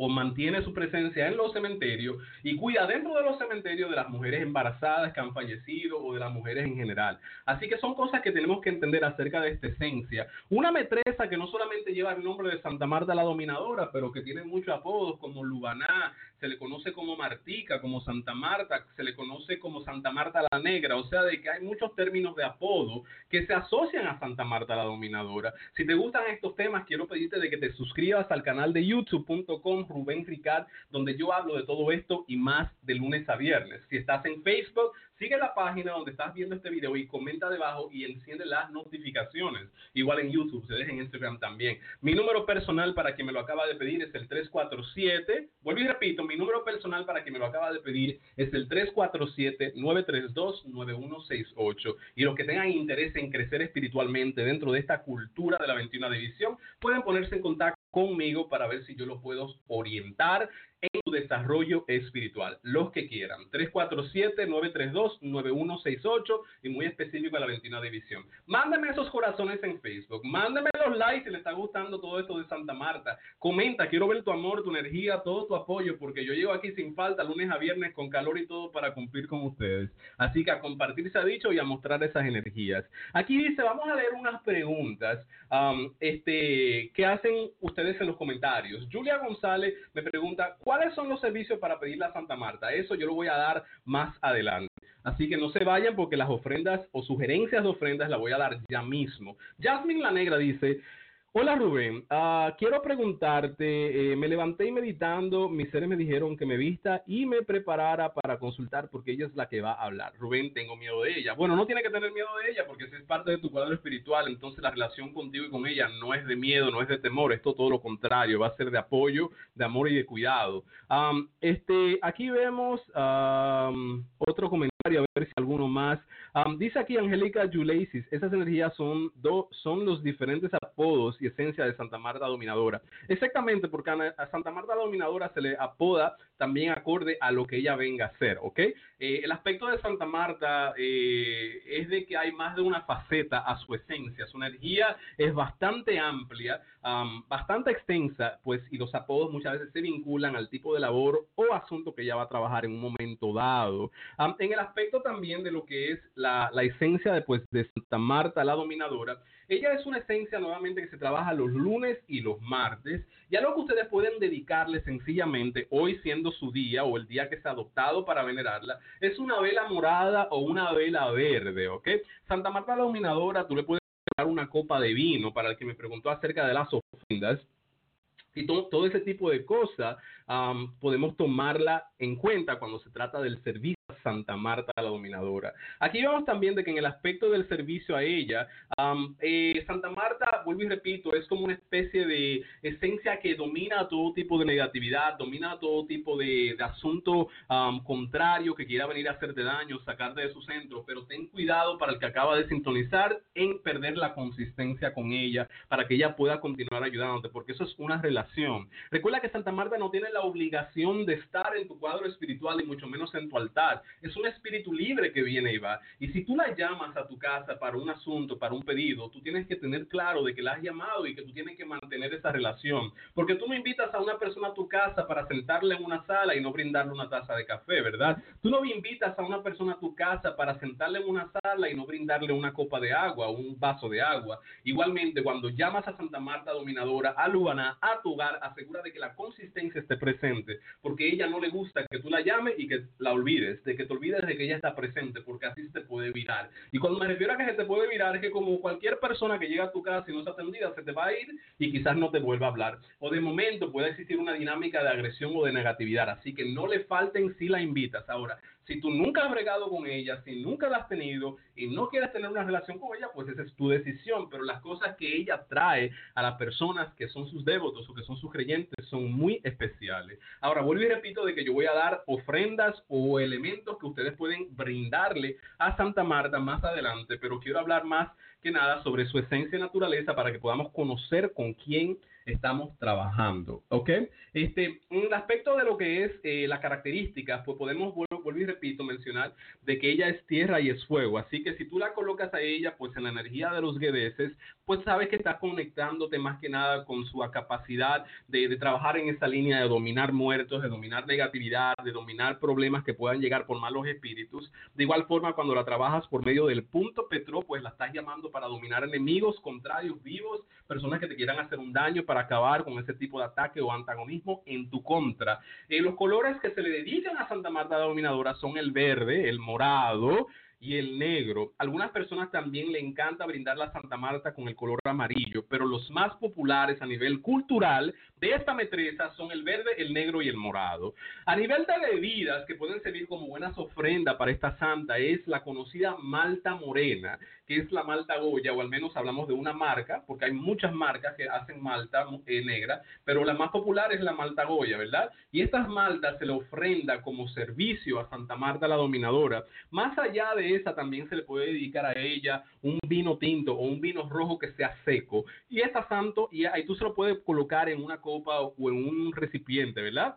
o mantiene su presencia en los cementerios y cuida dentro de los cementerios de las mujeres embarazadas que han fallecido o de las mujeres en general. Así que son cosas que tenemos que entender acerca de esta esencia. Una maestresa que no solamente lleva el nombre de Santa Marta la Dominadora, pero que tiene muchos apodos como Lubana, se le conoce como Martica, como Santa Marta, se le conoce como Santa Marta la Negra, o sea, de que hay muchos términos de apodo que se asocian a Santa Marta la Dominadora. Si te gustan estos temas, quiero pedirte de que te suscribas al canal de youtube punto com Rubén Ricart, donde yo hablo de todo esto y más de lunes a viernes. Si estás en Facebook, sigue la página donde estás viendo este video y comenta debajo y enciende las notificaciones. Igual en YouTube, se deja en Instagram también. Mi número personal, para quien me lo acaba de pedir, es el tres cuatro siete. Vuelvo y repito, mi número personal para quien me lo acaba de pedir es el tres cuatro siete, nueve tres dos, nueve uno seis ocho. Y los que tengan interés en crecer espiritualmente dentro de esta cultura de la veintiuna División, pueden ponerse en contacto conmigo para ver si yo los puedo orientar en su desarrollo espiritual, los que quieran, tres cuatro siete, nueve tres dos, nueve uno seis ocho y muy específico a la veintiuna División. Mándame esos corazones en Facebook, mándame los likes si les está gustando todo esto de Santa Marta, comenta, quiero ver tu amor, tu energía, todo tu apoyo, porque yo llego aquí sin falta, lunes a viernes, con calor y todo para cumplir con ustedes. Así que a compartir se ha dicho y a mostrar esas energías. Aquí dice, vamos a leer unas preguntas um, este, que hacen ustedes en los comentarios. Julia González me pregunta, ¿cuáles son los servicios para pedirle a Santa Marta? Eso yo lo voy a dar más adelante. Así que no se vayan porque las ofrendas o sugerencias de ofrendas las voy a dar ya mismo. Jasmine la Negra dice, hola Rubén, uh, quiero preguntarte, eh, me levanté y meditando, mis seres me dijeron que me vista y me preparara para consultar porque ella es la que va a hablar. Rubén, tengo miedo de ella. Bueno, no tiene que tener miedo de ella porque si es parte de tu cuadro espiritual, entonces la relación contigo y con ella no es de miedo, no es de temor, esto todo lo contrario, va a ser de apoyo, de amor y de cuidado. Um, este, aquí vemos um, otro comentario. A ver si alguno más. Um, dice aquí Angélica Yuleisis, esas energías son, do, son los diferentes apodos y esencia de Santa Marta Dominadora. Exactamente, porque a Santa Marta Dominadora se le apoda también acorde a lo que ella venga a hacer, ¿ok? Eh, el aspecto de Santa Marta eh, es de que hay más de una faceta a su esencia. Su energía es bastante amplia, um, bastante extensa, pues, y los apodos muchas veces se vinculan al tipo de labor o asunto que ella va a trabajar en un momento dado. Um, en el aspecto también de lo que es la, la esencia de, pues, de Santa Marta la Dominadora, ella es una esencia nuevamente que se trabaja los lunes y los martes, y a lo que ustedes pueden dedicarle sencillamente, hoy siendo su día o el día que se ha adoptado para venerarla, es una vela morada o una vela verde, ¿ok? Santa Marta la Dominadora, tú le puedes dar una copa de vino, para el que me preguntó acerca de las ofrendas, y todo, todo ese tipo de cosas um, podemos tomarla en cuenta cuando se trata del servicio Santa Marta la Dominadora. Aquí vemos también de que en el aspecto del servicio a ella, um, eh, Santa Marta, vuelvo y repito, es como una especie de esencia que domina todo tipo de negatividad, domina todo tipo de, de asunto um, contrario que quiera venir a hacerte daño, sacarte de su centro, pero ten cuidado para el que acaba de sintonizar en perder la consistencia con ella, para que ella pueda continuar ayudándote, porque eso es una relación. Recuerda que Santa Marta no tiene la obligación de estar en tu cuadro espiritual y mucho menos en tu altar. es un espíritu libre que viene y va. Y si tú la llamas a tu casa para un asunto, para un pedido, tú tienes que tener claro de que la has llamado y que tú tienes que mantener esa relación. Porque tú no invitas a una persona a tu casa para sentarla en una sala y no brindarle una taza de café, ¿verdad? Tú no invitas a una persona a tu casa para sentarla en una sala y no brindarle una copa de agua, un vaso de agua. Igualmente, cuando llamas a Santa Marta Dominadora, a Lubana, a tu hogar, asegura de que la consistencia esté presente, porque ella no le gusta que tú la llames y que la olvides, de que te olvides de que ella está presente, porque así se puede virar. Y cuando me refiero a que se te puede virar, es que como cualquier persona que llega a tu casa y no está atendida, se te va a ir y quizás no te vuelva a hablar. O de momento puede existir una dinámica de agresión o de negatividad, así que no le falten si la invitas. Ahora, si tú nunca has bregado con ella, si nunca la has tenido y no quieres tener una relación con ella, pues esa es tu decisión. Pero las cosas que ella trae a las personas que son sus devotos o que son sus creyentes son muy especiales. Ahora, vuelvo y repito de que yo voy a dar ofrendas o elementos que ustedes pueden brindarle a Santa Marta más adelante, pero quiero hablar más que nada sobre su esencia y naturaleza para que podamos conocer con quién estamos trabajando, ¿ok? Este, en el aspecto de lo que es eh, las características, pues podemos, vuelvo, vuelvo y repito, mencionar de que ella es tierra y es fuego, así que si tú la colocas a ella, pues en la energía de los guedeses, pues sabes que estás conectándote más que nada con su capacidad de, de trabajar en esa línea de dominar muertos, de dominar negatividad, de dominar problemas que puedan llegar por malos espíritus. De igual forma, cuando la trabajas por medio del punto Petró, pues la estás llamando para dominar enemigos, contrarios, vivos, personas que te quieran hacer un daño, para acabar con ese tipo de ataque o antagonismo en tu contra. Eh, los colores que se le dedican a Santa Marta Dominadora son el verde, el morado y el negro. Algunas personas también le encanta brindar la Santa Marta con el color amarillo, pero los más populares a nivel cultural de esta metresa son el verde, el negro y el morado. A nivel de bebidas que pueden servir como buenas ofrendas para esta santa es la conocida malta morena, que es la malta Goya, o al menos hablamos de una marca, porque hay muchas marcas que hacen malta eh, negra, pero la más popular es la malta Goya, ¿verdad? Y estas maltas se le ofrenda como servicio a Santa Marta la Dominadora. Más allá de esa, también se le puede dedicar a ella un vino tinto o un vino rojo que sea seco, y esta santo y ahí tú se lo puedes colocar en una copa o en un recipiente, ¿verdad?,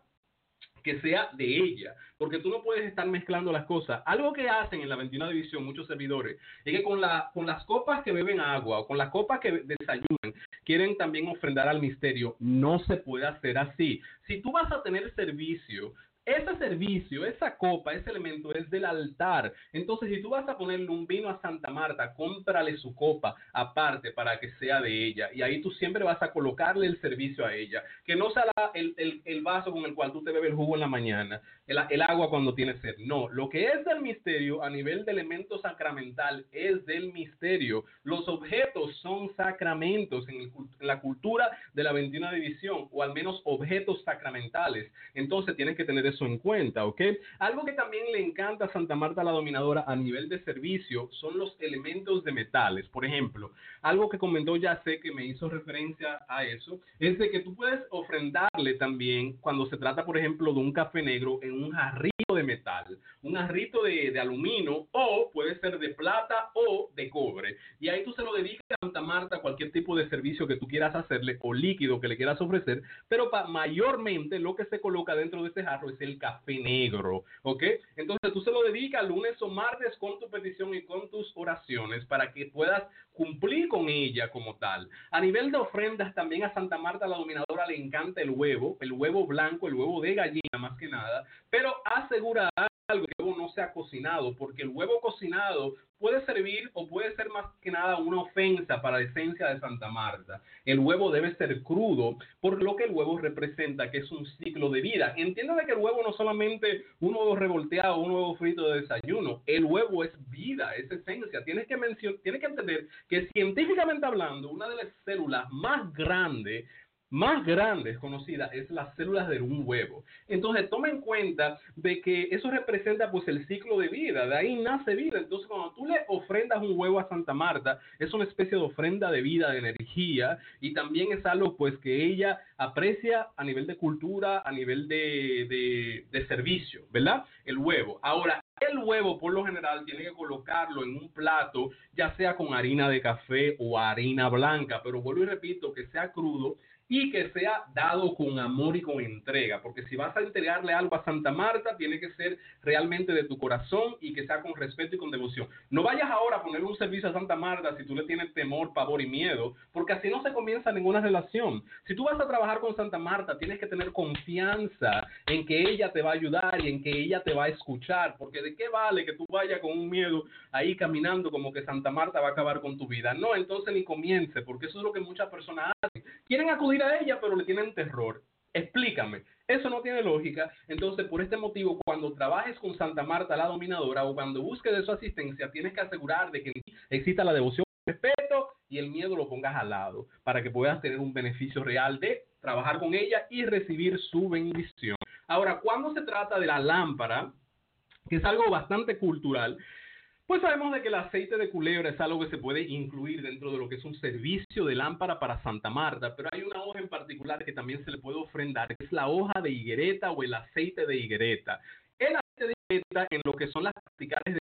que sea de ella, porque tú no puedes estar mezclando las cosas. Algo que hacen en la veintiuna División muchos servidores es que con, la, con las copas que beben agua o con las copas que desayunan, quieren también ofrendar al misterio. No se puede hacer así. Si tú vas a tener servicio, ese servicio, esa copa, ese elemento es del altar. Entonces, si tú vas a ponerle un vino a Santa Marta, cómprale su copa aparte para que sea de ella. Y ahí tú siempre vas a colocarle el servicio a ella. Que no sea la, el, el, el vaso con el cual tú te bebes el jugo en la mañana, el, el agua cuando tienes sed. No, lo que es del misterio a nivel de elemento sacramental es del misterio. Los objetos son sacramentos en, el, en la cultura de la veintiuna División, o al menos objetos sacramentales. Entonces, tienes que tener eso en cuenta, ¿ok? Algo que también le encanta a Santa Marta la Dominadora a nivel de servicio son los elementos de metales. Por ejemplo, algo que comentó ya sé que me hizo referencia a eso, es de que tú puedes ofrendarle también cuando se trata, por ejemplo, de un café negro en un jarrito de metal, un jarrito de, de aluminio, o puede ser de plata o de cobre. Y ahí tú se lo dedicas a Santa Marta, cualquier tipo de servicio que tú quieras hacerle o líquido que le quieras ofrecer, pero pa, mayormente lo que se coloca dentro de ese jarro es el café negro, ¿ok? Entonces tú se lo dedicas lunes o martes con tu petición y con tus oraciones para que puedas cumplir con ella como tal. A nivel de ofrendas, también a Santa Marta la Dominadora le encanta el huevo, el huevo blanco, el huevo de gallina más que nada, pero asegura algo, que el huevo no sea cocinado, porque el huevo cocinado puede servir o puede ser más que nada una ofensa para la esencia de Santa Marta. El huevo debe ser crudo, por lo que el huevo representa que es un ciclo de vida. Entiéndase que el huevo no es solamente un huevo revolteado, un huevo frito de desayuno. El huevo es vida, es esencia. Tienes que, mencionar, tienes que entender que científicamente hablando, una de las células más grandes más grandes conocidas es las células de un huevo. Entonces toma en cuenta de que eso representa pues el ciclo de vida, de ahí nace vida. Entonces cuando tú le ofrendas un huevo a Santa Marta, es una especie de ofrenda de vida, de energía, y también es algo pues que ella aprecia a nivel de cultura, a nivel de, de, de servicio, ¿verdad? El huevo. Ahora, el huevo, por lo general, tiene que colocarlo en un plato, ya sea con harina de café o harina blanca, pero vuelvo y repito, que sea crudo y que sea dado con amor y con entrega, porque si vas a entregarle algo a Santa Marta, tiene que ser realmente de tu corazón y que sea con respeto y con devoción. No vayas ahora a poner un servicio a Santa Marta si tú le tienes temor, pavor y miedo, porque así no se comienza ninguna relación. Si tú vas a trabajar con Santa Marta, tienes que tener confianza en que ella te va a ayudar y en que ella te va a escuchar, porque ¿de qué vale que tú vayas con un miedo ahí caminando como que Santa Marta va a acabar con tu vida? No, entonces ni comience, porque eso es lo que muchas personas hacen. Quieren acudir a ella, pero le tienen terror. Explícame, eso no tiene lógica. Entonces, por este motivo, cuando trabajes con Santa Marta la Dominadora o cuando busques de su asistencia, tienes que asegurar de que exista la devoción, el respeto y el miedo lo pongas al lado, para que puedas tener un beneficio real de trabajar con ella y recibir su bendición. Ahora, cuando se trata de la lámpara, que es algo bastante cultural, pues sabemos de que el aceite de culebra es algo que se puede incluir dentro de lo que es un servicio de lámpara para Santa Marta, pero hay una hoja en particular que también se le puede ofrendar, que es la hoja de higuereta o el aceite de higuereta. El aceite de higuereta, en lo que son las practicales de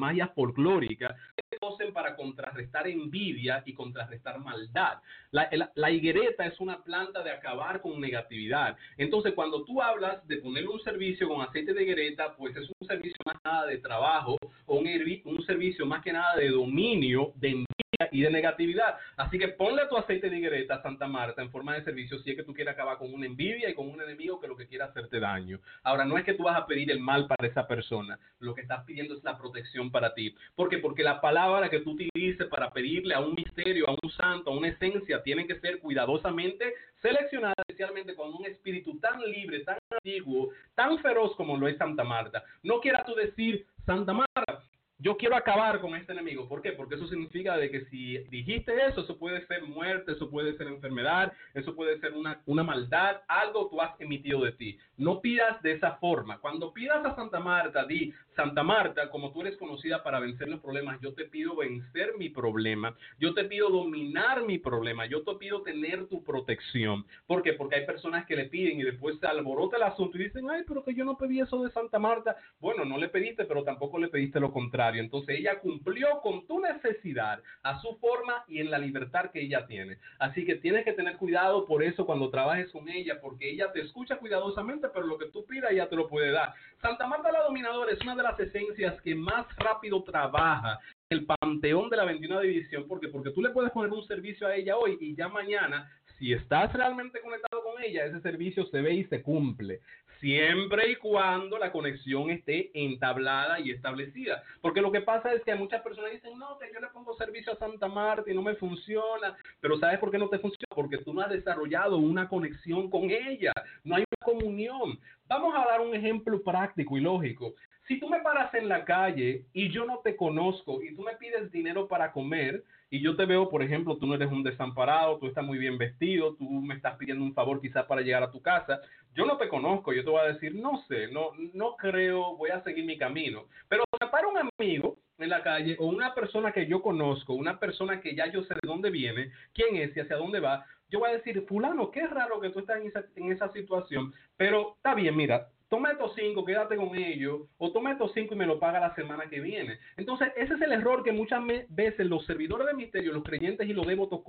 magias folclóricas, se usan para contrarrestar envidia y contrarrestar maldad. La, la, la higuereta es una planta de acabar con negatividad. Entonces, cuando tú hablas de ponerle un servicio con aceite de higuereta, pues es un servicio más nada de trabajo, o un, un servicio más que nada de dominio, de envidia y de negatividad. Así que ponle tu aceite de higuereta a Santa Marta en forma de servicio si es que tú quieres acabar con una envidia y con un enemigo que lo que quiera hacerte daño. Ahora, no es que tú vas a pedir el mal para esa persona, lo que estás pidiendo es la protección para ti. ¿Por qué? Porque la palabra que tú utilices para pedirle a un misterio, a un santo, a una esencia, tienen que ser cuidadosamente seleccionadas, especialmente con un espíritu tan libre, tan antiguo, tan feroz como lo es Santa Marta. No quieras tú decir, Santa Marta, yo quiero acabar con este enemigo. ¿Por qué? Porque eso significa de que si dijiste eso, eso puede ser muerte, eso puede ser enfermedad, eso puede ser una, una maldad, algo tú has emitido de ti. No pidas de esa forma. Cuando pidas a Santa Marta, di, Santa Marta, como tú eres conocida para vencer los problemas, yo te pido vencer mi problema, yo te pido dominar mi problema, yo te pido tener tu protección. ¿Por qué? Porque hay personas que le piden y después se alborota el asunto y dicen, ay, pero que yo no pedí eso de Santa Marta. Bueno, no le pediste, pero tampoco le pediste lo contrario. Entonces ella cumplió con tu necesidad a su forma y en la libertad que ella tiene. Así que tienes que tener cuidado por eso cuando trabajes con ella, porque ella te escucha cuidadosamente, pero lo que tú pidas ella te lo puede dar. Santa Marta la Dominadora es una de las esencias que más rápido trabaja el panteón de la veintiuna División. ¿Por qué? Porque tú le puedes poner un servicio a ella hoy y ya mañana, si estás realmente conectado con ella, ese servicio se ve y se cumple, siempre y cuando la conexión esté entablada y establecida. Porque lo que pasa es que muchas personas dicen, no, que yo le pongo servicio a Santa Marta y no me funciona. Pero ¿sabes por qué no te funciona? Porque tú no has desarrollado una conexión con ella, no hay una comunión. Vamos a dar un ejemplo práctico y lógico. Si tú me paras en la calle y yo no te conozco y tú me pides dinero para comer y yo te veo, por ejemplo, tú no eres un desamparado, tú estás muy bien vestido, tú me estás pidiendo un favor quizás para llegar a tu casa, yo no te conozco, yo te voy a decir, no sé, no, no creo, voy a seguir mi camino. Pero me para un amigo en la calle o una persona que yo conozco, una persona que ya yo sé de dónde viene, quién es y hacia dónde va, yo voy a decir, fulano, qué raro que tú estás en esa, en esa situación, pero está bien, mira, toma estos cinco, quédate con ellos, o toma estos cinco y me lo paga la semana que viene. Entonces, ese es el error que muchas veces los servidores de misterio, los creyentes y los devotos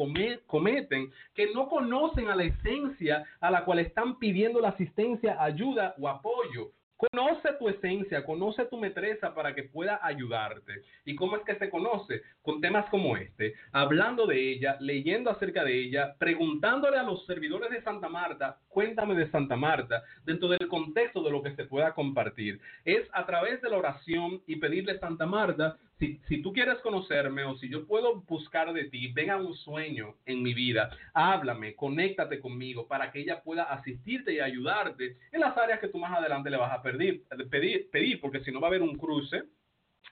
cometen, que no conocen a la esencia a la cual están pidiendo la asistencia, ayuda o apoyo. Conoce tu esencia, conoce tu metresa para que pueda ayudarte. ¿Y cómo es que se conoce? Con temas como este, hablando de ella, leyendo acerca de ella, preguntándole a los servidores de Santa Marta, cuéntame de Santa Marta, dentro del contexto de lo que se pueda compartir. Es a través de la oración y pedirle a Santa Marta, Si, si tú quieres conocerme o si yo puedo buscar de ti, ven a un sueño en mi vida, háblame, conéctate conmigo para que ella pueda asistirte y ayudarte en las áreas que tú más adelante le vas a pedir, pedir, pedir porque si no va a haber un cruce,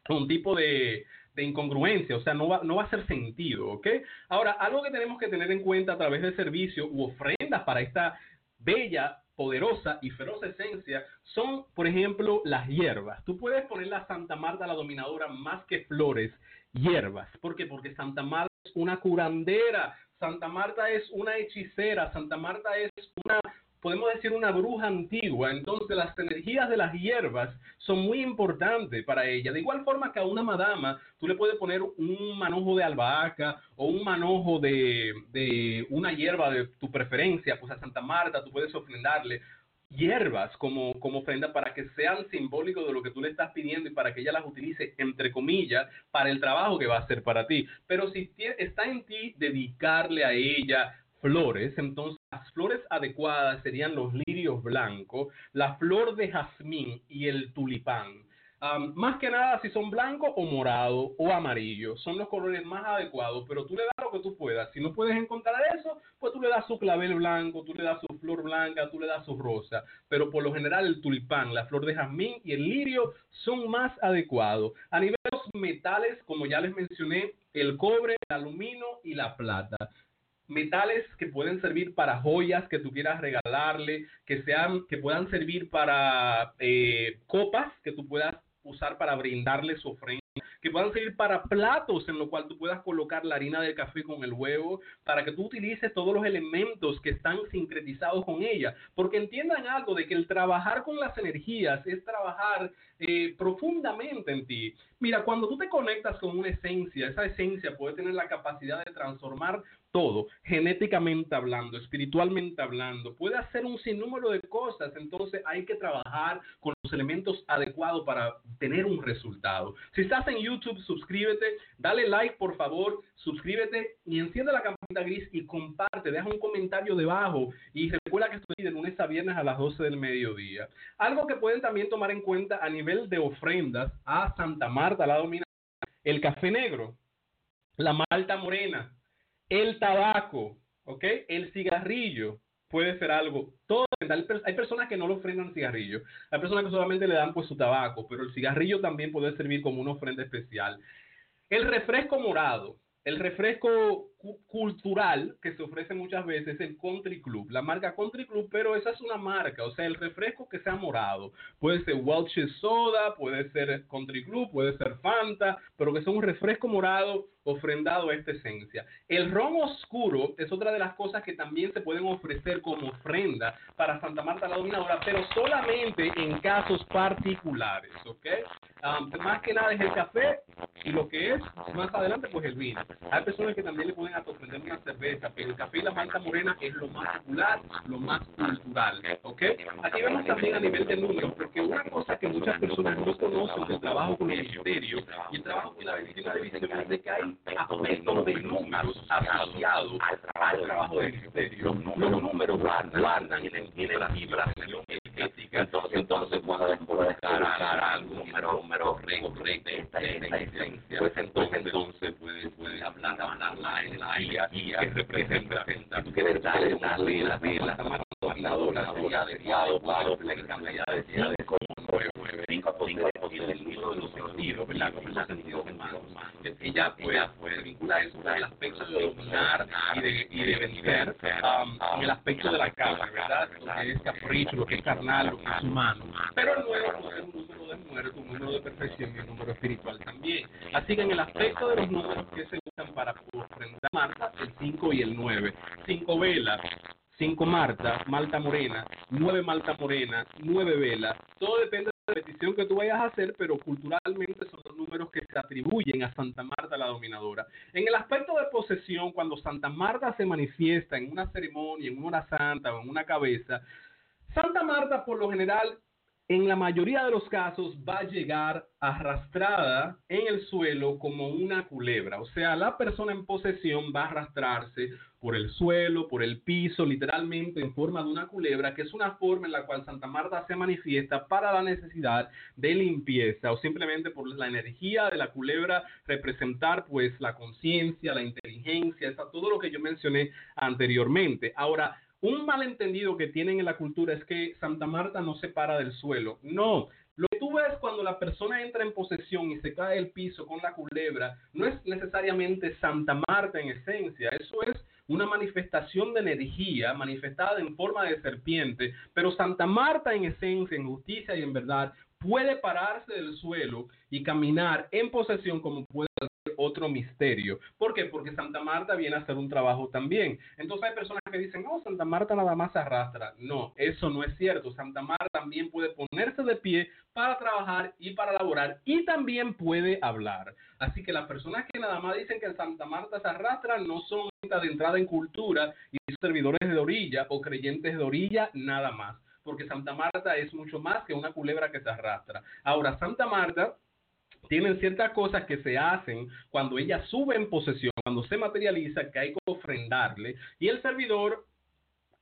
un tipo de... de incongruencia, o sea, no va, no va a hacer sentido, ¿ok? Ahora, algo que tenemos que tener en cuenta a través de servicio u ofrendas para esta bella, poderosa y feroz esencia son, por ejemplo, las hierbas. Tú puedes ponerle a Santa Marta la Dominadora más que flores, hierbas. ¿Por qué? Porque Santa Marta es una curandera, Santa Marta es una hechicera, Santa Marta es una podemos decir una bruja antigua, entonces las energías de las hierbas son muy importantes para ella. De igual forma que a una madama, tú le puedes poner un manojo de albahaca o un manojo de, de una hierba de tu preferencia, pues a Santa Marta tú puedes ofrendarle hierbas como, como ofrenda para que sean simbólicos de lo que tú le estás pidiendo y para que ella las utilice, entre comillas, para el trabajo que va a hacer para ti. Pero si está en ti dedicarle a ella flores, entonces las flores adecuadas serían los lirios blancos, la flor de jazmín y el tulipán. Um, más que nada si son blanco o morado o amarillo, son los colores más adecuados, pero tú le das lo que tú puedas. Si no puedes encontrar eso, pues tú le das su clavel blanco, tú le das su flor blanca, tú le das su rosa, pero por lo general el tulipán, la flor de jazmín y el lirio son más adecuados. A nivel de los metales, como ya les mencioné, el cobre, el aluminio y la plata. Metales que pueden servir para joyas que tú quieras regalarle, que sean, que puedan servir para eh, copas que tú puedas usar para brindarle su ofrenda, que puedan servir para platos en lo cual tú puedas colocar la harina del café con el huevo, para que tú utilices todos los elementos que están sincretizados con ella, porque entiendan algo de que el trabajar con las energías es trabajar eh, profundamente en ti. Mira, cuando tú te conectas con una esencia, esa esencia puede tener la capacidad de transformar todo, genéticamente hablando, espiritualmente hablando, puede hacer un sinnúmero de cosas. Entonces hay que trabajar con los elementos adecuados para tener un resultado. Si estás en YouTube, suscríbete, dale like por favor, suscríbete y enciende la campanita gris y comparte, deja un comentario debajo y recuerda que estoy de lunes a viernes a las doce del mediodía. Algo que pueden también tomar en cuenta a nivel de ofrendas a Santa Marta la Dominadora: el café negro, la malta morena, el tabaco, ¿ok? El cigarrillo puede ser algo. Todo, hay personas que no le ofrendan cigarrillo, hay personas que solamente le dan pues su tabaco, pero el cigarrillo también puede servir como una ofrenda especial. El refresco morado, el refresco cu cultural que se ofrece muchas veces es el Country Club, la marca Country Club, pero esa es una marca, o sea, el refresco que sea morado. Puede ser Welch's Soda, puede ser Country Club, puede ser Fanta, pero que sea un refresco morado ofrendado a esta esencia. El ron oscuro es otra de las cosas que también se pueden ofrecer como ofrenda para Santa Marta la Dominadora, pero solamente en casos particulares, ¿ok? Um, más que nada es el café y lo que es más adelante pues el vino. Hay personas que también le pueden ofrecer una cerveza, pero el café y la malta morena es lo más popular, lo más cultural, ¿ok? Aquí vemos también a nivel de números, porque una cosa que muchas personas no conocen del trabajo con el misterio y el trabajo con la medicina de visión es de que hay aspectos de números asociados al trabajo del misterio. Los números guardan en el la vibración energética. Entonces, entonces puedes descargar algo, número, número, recta esta esencia. Pues entonces, entonces puedes hablar, hablar la energía que representa que verdad es una lila de la Santa Dominadora, la de diado, palo, la de diado, cinco posibilidades del libro de los sentidos, ¿verdad? Con los sentidos humanos. Ella puede vincular eso con el aspecto de dominar y de vencer, con el aspecto de la casa, ¿verdad? Lo que es capricho, lo que es carnal, lo que es humano. Pero el nuevo es un número de muerte, un número de perfección y un número espiritual también. Así que en el aspecto de los números que se usan para ofrendar a Marta, el cinco y el nueve. cinco velas, cinco Marta, malta morena, nueve malta morena, nueve velas. Todo depende de la petición que tú vayas a hacer, pero culturalmente son los números que se atribuyen a Santa Marta la Dominadora. En el aspecto de posesión, cuando Santa Marta se manifiesta en una ceremonia, en una hora santa o en una cabeza, Santa Marta por lo general, en la mayoría de los casos, va a llegar arrastrada en el suelo como una culebra. O sea, la persona en posesión va a arrastrarse por el suelo, por el piso, literalmente en forma de una culebra, que es una forma en la cual Santa Marta se manifiesta para la necesidad de limpieza, o simplemente por la energía de la culebra representar pues la conciencia, la inteligencia, está todo lo que yo mencioné anteriormente. Ahora, un malentendido que tienen en la cultura es que Santa Marta no se para del suelo. No, lo que tú ves cuando la persona entra en posesión y se cae el piso con la culebra, no es necesariamente Santa Marta en esencia, eso es una manifestación de energía manifestada en forma de serpiente, pero Santa Marta en esencia, en justicia y en verdad, puede pararse del suelo y caminar en posesión como puede hacer otro otro misterio. ¿Por qué? Porque Santa Marta viene a hacer un trabajo también. Entonces hay personas que dicen, no, Santa Marta nada más arrastra. No, eso no es cierto. Santa Marta también puede ponerse de pie para trabajar y para laborar, y también puede hablar. Así que las personas que nada más dicen que Santa Marta se arrastra no son de entrada en cultura y servidores de orilla o creyentes de orilla nada más, porque Santa Marta es mucho más que una culebra que se arrastra. Ahora, Santa Marta tienen ciertas cosas que se hacen cuando ella sube en posesión, cuando se materializa, que hay que ofrendarle, y el servidor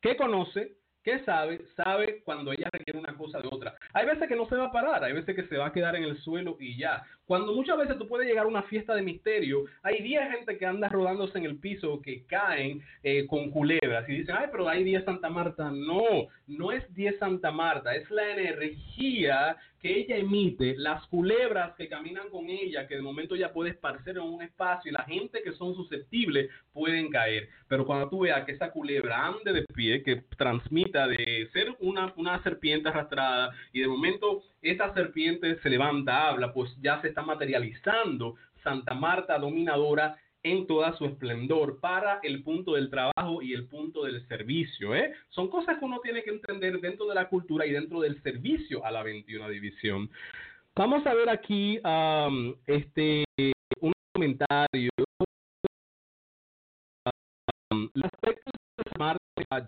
que conoce, que sabe, sabe cuando ella requiere una cosa de otra. Hay veces que no se va a parar, hay veces que se va a quedar en el suelo y ya. Cuando muchas veces tú puedes llegar a una fiesta de misterio, hay diez gente que anda rodándose en el piso, que caen eh, con culebras y dicen, ay, pero hay diez Santa Marta. No, no es diez Santa Marta, es la energía que ella emite, las culebras que caminan con ella, que de momento ya puede esparcer en un espacio y la gente que son susceptibles pueden caer. Pero cuando tú veas que esa culebra ande de pie, que transmita de ser una, una serpiente arrastrada y de momento esa serpiente se levanta, habla, pues ya se está materializando Santa Marta Dominadora en toda su esplendor para el punto del trabajo y el punto del servicio, ¿eh? Son cosas que uno tiene que entender dentro de la cultura y dentro del servicio a la veintiuna División. Vamos a ver aquí um, este un comentario. Um, los aspectos de Santa Marta,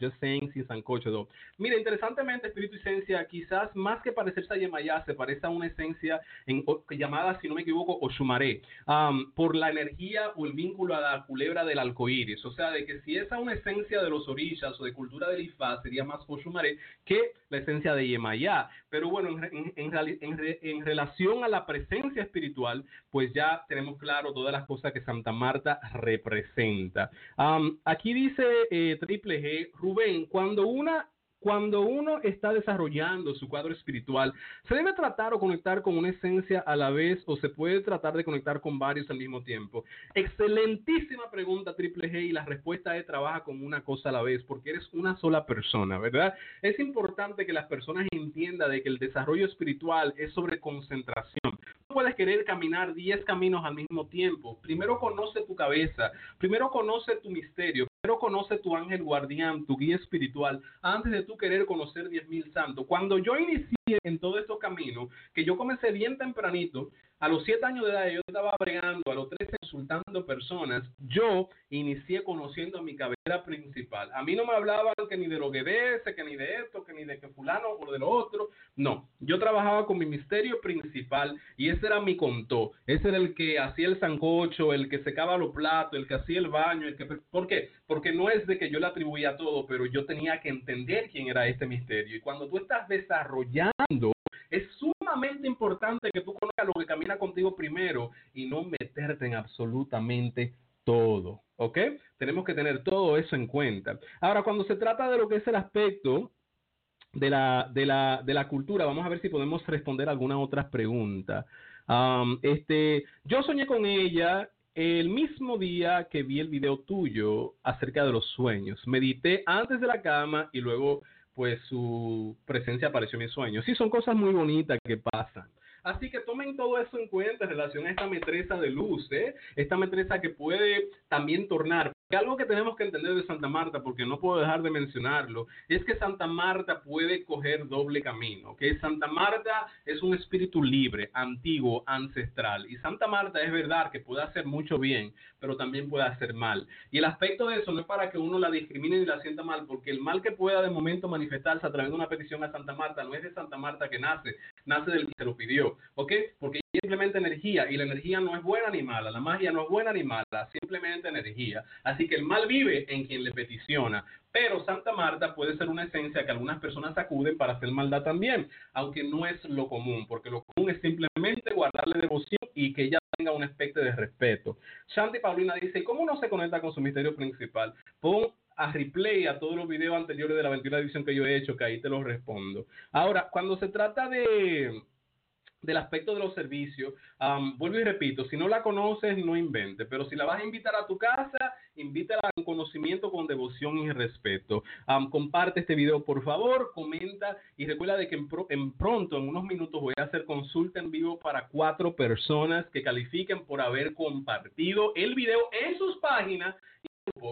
Just Saying, sin sancocho, though. Mira, interesantemente, espíritu y esencia, quizás más que parecerse a Yemayá, se parece a una esencia en, o, llamada, si no me equivoco, Oshumaré, um, por la energía o el vínculo a la culebra del arcoíris. O sea, de que si esa es una esencia de los orillas o de cultura del Ifá, sería más Oshumaré que la esencia de Yemayá. Pero bueno, en, en, en, en, en relación a la presencia espiritual, pues ya tenemos claro todas las cosas que Santa Marta representa. Um, aquí dice eh, Triple G, Rubén, cuando una cuando uno está desarrollando su cuadro espiritual, ¿se debe tratar o conectar con una esencia a la vez o se puede tratar de conectar con varios al mismo tiempo? Excelentísima pregunta, Triple G, y la respuesta es trabaja con una cosa a la vez, porque eres una sola persona, ¿verdad? Es importante que las personas entiendan de que el desarrollo espiritual es sobre concentración. No puedes querer caminar diez caminos al mismo tiempo. Primero conoce tu cabeza, primero conoce tu misterio, pero conoce tu ángel guardián, tu guía espiritual, antes de tú querer conocer diez mil santos. Cuando yo inicié en todo estos caminos, que yo comencé bien tempranito, a los siete años de edad yo estaba bregando, a los trece consultando personas, yo inicié conociendo a mi cabecera principal. A mí no me hablaban que ni de lo que de ese, que ni de esto, que ni de que fulano o de lo otro. No, yo trabajaba con mi misterio principal y ese era mi contó. Ese era el que hacía el sancocho, el que secaba los platos, el que hacía el baño, el que... ¿Por qué? Porque no es de que yo le atribuía todo, pero yo tenía que entender quién era este misterio. Y cuando tú estás desarrollando, es sumamente importante que tú conozcas lo que camina contigo primero y no meterte en absolutamente todo, ¿ok? Tenemos que tener todo eso en cuenta. Ahora, cuando se trata de lo que es el aspecto de la, de la, de la cultura, vamos a ver si podemos responder algunas otras preguntas. Um, este, yo soñé con ella el mismo día que vi el video tuyo acerca de los sueños. Medité antes de la cama y luego... pues su presencia apareció en mis sueños. Sí, son cosas muy bonitas que pasan. Así que tomen todo eso en cuenta en relación a esta metresa de luz, ¿eh? Esta metresa que puede también tornar. Algo que tenemos que entender de Santa Marta, porque no puedo dejar de mencionarlo, es que Santa Marta puede coger doble camino, ¿ok? Santa Marta es un espíritu libre, antiguo, ancestral, y Santa Marta es verdad que puede hacer mucho bien, pero también puede hacer mal, y el aspecto de eso no es para que uno la discrimine ni la sienta mal, porque el mal que pueda de momento manifestarse a través de una petición a Santa Marta no es de Santa Marta que nace, nace del que se lo pidió, ¿ok? Porque simplemente energía, y la energía no es buena ni mala, la magia no es buena ni mala, simplemente energía. Así que el mal vive en quien le peticiona. Pero Santa Marta puede ser una esencia que algunas personas acuden para hacer maldad también, aunque no es lo común, porque lo común es simplemente guardarle devoción y que ella tenga un aspecto de respeto. Shanti Paulina dice, ¿cómo no se conecta con su misterio principal? Pon a replay a todos los videos anteriores de la veintiuna División que yo he hecho, que ahí te los respondo. Ahora, cuando se trata de... del aspecto de los servicios. Um, vuelvo y repito, si no la conoces, no inventes, pero si la vas a invitar a tu casa, invítala con conocimiento, con devoción y respeto. Um, comparte este video, por favor, comenta, y recuerda de que en, pro, en pronto, en unos minutos, voy a hacer consulta en vivo para cuatro personas que califiquen por haber compartido el video en sus páginas,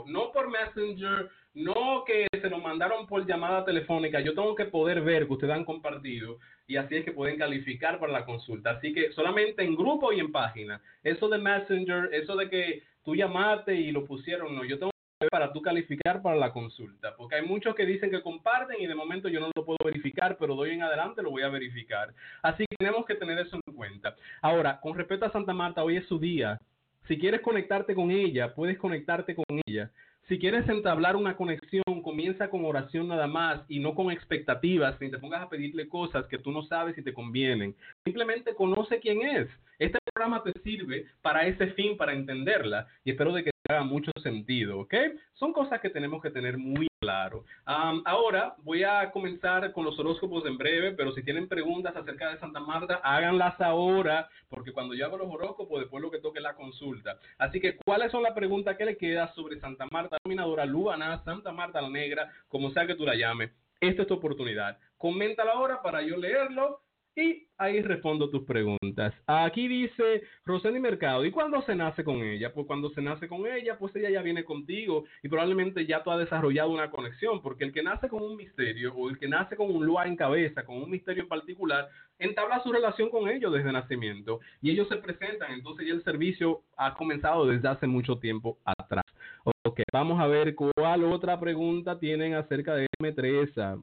no por Messenger, no que se lo mandaron por llamada telefónica. Yo tengo que poder ver que ustedes han compartido, y así es que pueden calificar para la consulta. Así que solamente en grupo y en página. Eso de Messenger, eso de que tú llamaste y lo pusieron, no. Yo tengo que ver para tú calificar para la consulta, porque hay muchos que dicen que comparten y de momento yo no lo puedo verificar, pero de hoy en adelante lo voy a verificar. Así que tenemos que tener eso en cuenta. Ahora, con respecto a Santa Marta, hoy es su día. Si quieres conectarte con ella, puedes conectarte con ella. Si quieres entablar una conexión, comienza con oración nada más y no con expectativas, ni te pongas a pedirle cosas que tú no sabes si te convienen. Simplemente conoce quién es. Este programa te sirve para ese fin, para entenderla, y espero de que te haga mucho sentido, ¿ok? Son cosas que tenemos que tener muy claro. Um, ahora voy a comenzar con los horóscopos en breve, pero si tienen preguntas acerca de Santa Marta, háganlas ahora, porque cuando yo hago los horóscopos, después lo que toque es la consulta. Así que, ¿cuáles son las preguntas que le queda sobre Santa Marta Dominadora, Lubana, Santa Marta la Negra, como sea que tú la llames? Esta es tu oportunidad. Coméntala ahora para yo leerlo y ahí respondo tus preguntas. Aquí dice Roseni Mercado, ¿y cuándo se nace con ella? Pues cuando se nace con ella, pues ella ya viene contigo y probablemente ya tú has desarrollado una conexión, porque el que nace con un misterio o el que nace con un lugar en cabeza, con un misterio en particular, entabla su relación con ellos desde nacimiento y ellos se presentan, entonces ya el servicio ha comenzado desde hace mucho tiempo atrás. Ok, vamos a ver cuál otra pregunta tienen acerca de M tres A.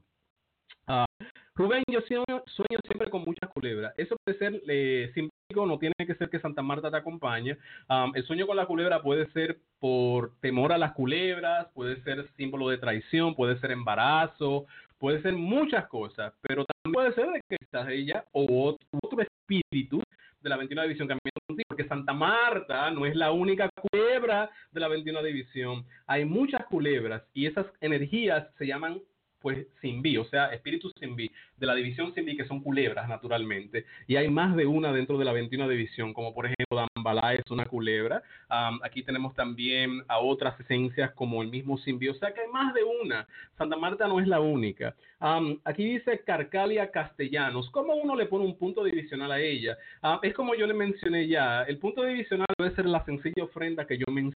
Uh, Rubén, yo sueño, sueño siempre con muchas culebras. Eso puede ser eh, simpático, no tiene que ser que Santa Marta te acompañe. Um, el sueño con la culebra puede ser por temor a las culebras, puede ser símbolo de traición, puede ser embarazo, puede ser muchas cosas, pero también puede ser que quizás ella o otro, otro espíritu de la veintiuna División camina contigo, porque Santa Marta no es la única culebra de la veintiuna División. Hay muchas culebras y esas energías se llaman pues simbí, o sea, espíritus simbí, de la división simbí, que son culebras naturalmente, y hay más de una dentro de la veintiuna división, como por ejemplo Dambalá es una culebra, um, aquí tenemos también a otras esencias como el mismo simbí, o sea que hay más de una, Santa Marta no es la única. Um, aquí dice Carcalia Castellanos, ¿cómo uno le pone un punto divisional a ella? Uh, es como yo le mencioné ya, el punto divisional debe ser la sencilla ofrenda que yo mencioné,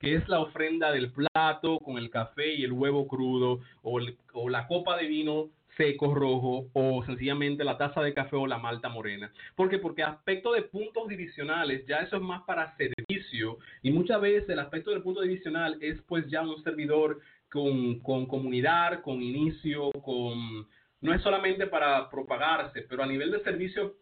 que es la ofrenda del plato con el café y el huevo crudo, o, el, o la copa de vino seco rojo, o sencillamente la taza de café o la malta morena. ¿Por qué? Porque aspecto de puntos divisionales, ya eso es más para servicio, y muchas veces el aspecto del punto divisional es pues ya un servidor con, con comunidad, con inicio, con no es solamente para propagarse, pero a nivel de servicio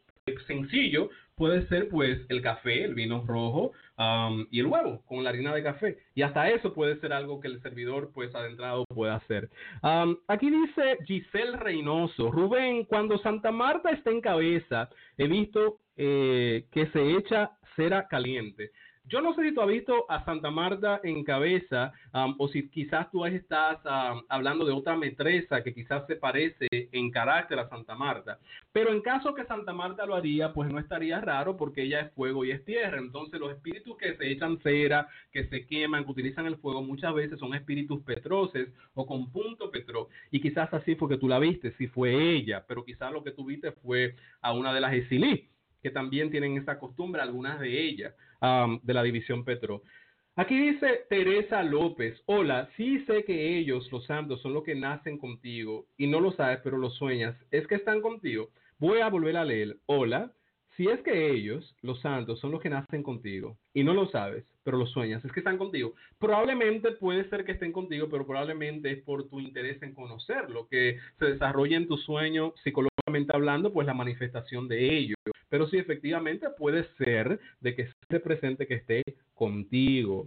sencillo, puede ser pues el café, el vino rojo um, y el huevo con la harina de café. Y hasta eso puede ser algo que el servidor pues adentrado pueda hacer. Um, aquí dice Giselle Reynoso, Rubén, cuando Santa Marta está en cabeza, he visto eh, que se echa cera caliente. Yo no sé si tú has visto a Santa Marta en cabeza um, o si quizás tú estás um, hablando de otra metresa que quizás se parece en carácter a Santa Marta. Pero en caso que Santa Marta lo haría, pues no estaría raro porque ella es fuego y es tierra. Entonces los espíritus que se echan cera, que se queman, que utilizan el fuego, muchas veces son espíritus petroces o con punto petro. Y quizás así fue que tú la viste, sí fue ella, pero quizás lo que tú viste fue a una de las exilí, que también tienen esa costumbre, algunas de ellas, um, de la división Petro. Aquí dice Teresa López, hola, sí sé que ellos, los santos, son los que nacen contigo, y no lo sabes, pero lo sueñas, es que están contigo. Voy a volver a leer, hola, si es que ellos, los santos, son los que nacen contigo, y no lo sabes, pero lo sueñas, es que están contigo. Probablemente puede ser que estén contigo, pero probablemente es por tu interés en conocerlo, que se desarrolla en tu sueño psicológicamente hablando, pues la manifestación de ellos. Pero sí, efectivamente, puede ser de que esté presente, que esté contigo.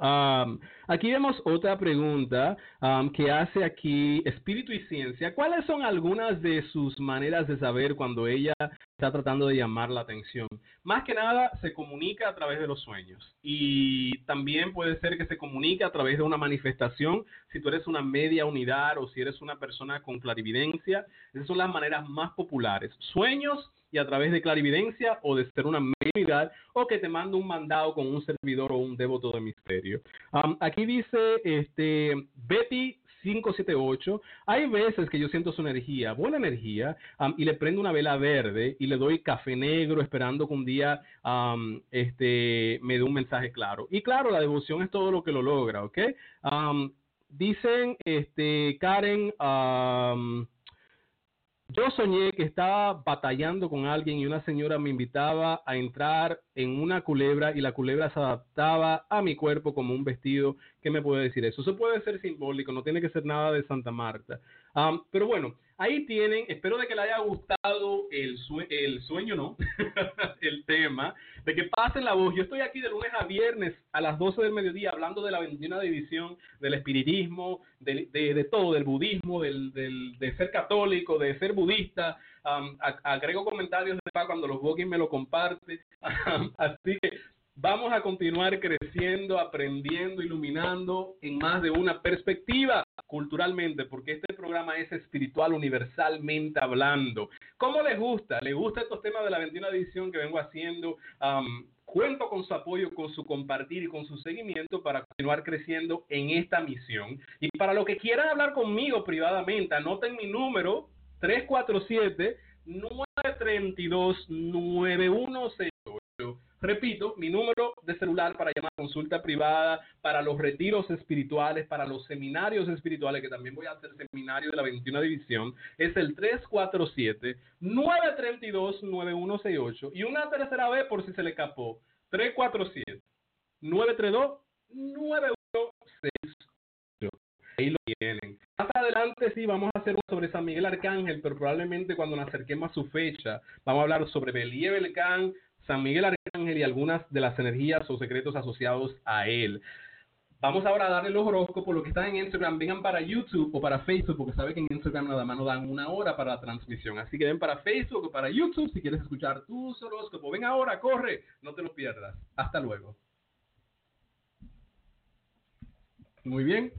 Um, aquí vemos otra pregunta um, que hace aquí Espíritu y Ciencia. ¿Cuáles son algunas de sus maneras de saber cuando ella está tratando de llamar la atención? Más que nada, se comunica a través de los sueños. Y también puede ser que se comunique a través de una manifestación. Si tú eres una media unidad o si eres una persona con clarividencia, esas son las maneras más populares. Sueños y a través de clarividencia o de ser una mediunidad o que te mando un mandado con un servidor o un devoto de misterio. Um, aquí dice este Betty cinco siete ocho, hay veces que yo siento su energía, buena energía, um, y le prendo una vela verde y le doy café negro esperando que un día um, este, me dé un mensaje claro. Y claro, la devoción es todo lo que lo logra, ¿ok? Um, dicen, este, Karen, um, yo soñé que estaba batallando con alguien y una señora me invitaba a entrar en una culebra y la culebra se adaptaba a mi cuerpo como un vestido. ¿Qué me puede decir eso? Eso puede ser simbólico, no tiene que ser nada de Santa Marta. Um, pero bueno, ahí tienen, espero de que le haya gustado el, sue el sueño, no, el tema, de que pasen la voz. Yo estoy aquí de lunes a viernes a las doce del mediodía hablando de la veintiuna división, del espiritismo, de, de, de todo, del budismo, del, del, de ser católico, de ser budista. Um, agrego comentarios de cuando los bookings me lo comparten. Um, así que vamos a continuar creciendo, aprendiendo, iluminando en más de una perspectiva culturalmente, porque este programa es espiritual universalmente hablando. ¿Cómo les gusta? ¿Les gusta estos temas de la veintiuna edición que vengo haciendo? Um, cuento con su apoyo, con su compartir y con su seguimiento para continuar creciendo en esta misión. Y para los que quieran hablar conmigo privadamente, anoten mi número tres cuatro siete, nueve tres dos, nueve uno seis. Repito, mi número de celular para llamar a consulta privada, para los retiros espirituales, para los seminarios espirituales, que también voy a hacer seminario de la veintiuna División, es el tres cuatro siete, nueve tres dos, nueve uno seis ocho. Y una tercera vez, por si se le escapó, tres cuatro siete, nueve tres dos, nueve uno seis ocho. Ahí lo tienen. Más adelante sí vamos a hacer sobre San Miguel Arcángel, pero probablemente cuando nos acerquemos a su fecha, vamos a hablar sobre Belié Belcán, San Miguel Arcángel y algunas de las energías o secretos asociados a él. Vamos ahora a darle los horóscopos. Los que están en Instagram, vengan para YouTube o para Facebook, porque saben que en Instagram nada más nos dan una hora para la transmisión. Así que ven para Facebook o para YouTube si quieres escuchar tus horóscopos. Ven ahora, corre, no te lo pierdas. Hasta luego. Muy bien.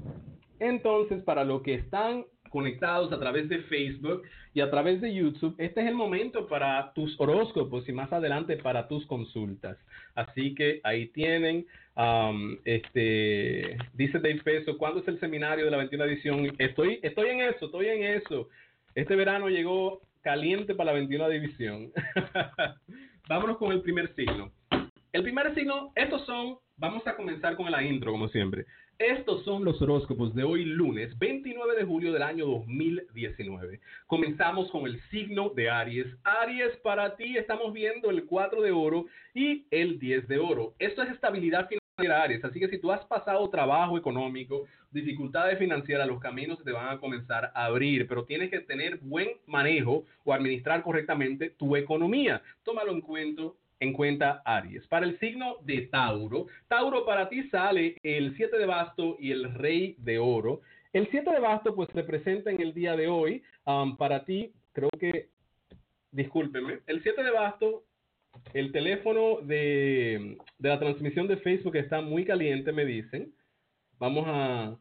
Entonces, para los que están conectados a través de Facebook y a través de YouTube, este es el momento para tus horóscopos y más adelante para tus consultas. Así que ahí tienen, um, este, dice Dave Peso, ¿cuándo es el seminario de la veintiuna División? Estoy, estoy en eso, estoy en eso. Este verano llegó caliente para la veintiuna División. Vámonos con el primer signo. El primer signo, estos son, vamos a comenzar con la intro como siempre. Estos son los horóscopos de hoy lunes veintinueve de julio del año dos mil diecinueve. Comenzamos con el signo de Aries. Aries, para ti estamos viendo el cuatro de oro y el diez de oro. Esto es estabilidad financiera, Aries. Así que si tú has pasado trabajo económico, dificultades financieras, los caminos se te van a comenzar a abrir, pero tienes que tener buen manejo o administrar correctamente tu economía. Tómalo en cuenta. En cuenta Aries. Para el signo de Tauro, Tauro, para ti sale el siete de basto y el rey de oro. El siete de basto pues representa en el día de hoy, um, para ti, creo que, discúlpeme, el siete de basto, el teléfono de, de la transmisión de Facebook está muy caliente, me dicen. Vamos a...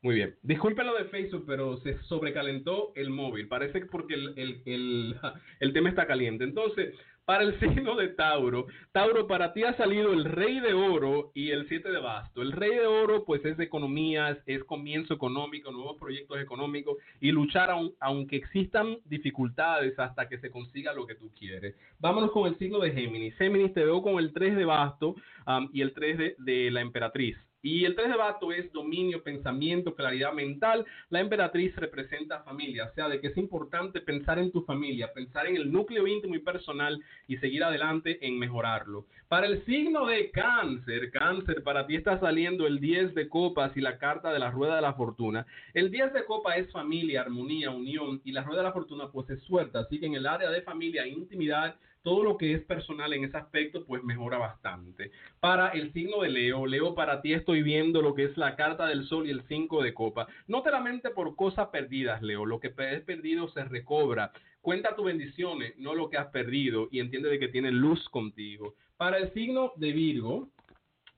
Muy bien. Disculpen lo de Facebook, pero se sobrecalentó el móvil. Parece que porque el, el, el, el tema está caliente. Entonces, para el signo de Tauro, Tauro, para ti ha salido el rey de oro y el siete de basto. El rey de oro, pues, es economías, es comienzo económico, nuevos proyectos económicos y luchar aun, aunque existan dificultades hasta que se consiga lo que tú quieres. Vámonos con el signo de Géminis. Géminis, te veo con el tres de basto um, y el tres de, de la emperatriz. Y el tres de basto es dominio, pensamiento, claridad mental. La emperatriz representa familia, o sea, de que es importante pensar en tu familia, pensar en el núcleo íntimo y personal y seguir adelante en mejorarlo. Para el signo de Cáncer, Cáncer, para ti está saliendo el diez de copas y la carta de la rueda de la fortuna. El diez de copa es familia, armonía, unión, y la rueda de la fortuna pues es suerte. Así que en el área de familia, intimidad, todo lo que es personal en ese aspecto, pues mejora bastante. Para el signo de Leo, Leo, para ti estoy viendo lo que es la carta del sol y el cinco de copa. No te lamentes por cosas perdidas, Leo. Lo que es perdido se recobra. Cuenta tus bendiciones, no lo que has perdido, y entiende de que tiene luz contigo. Para el signo de Virgo,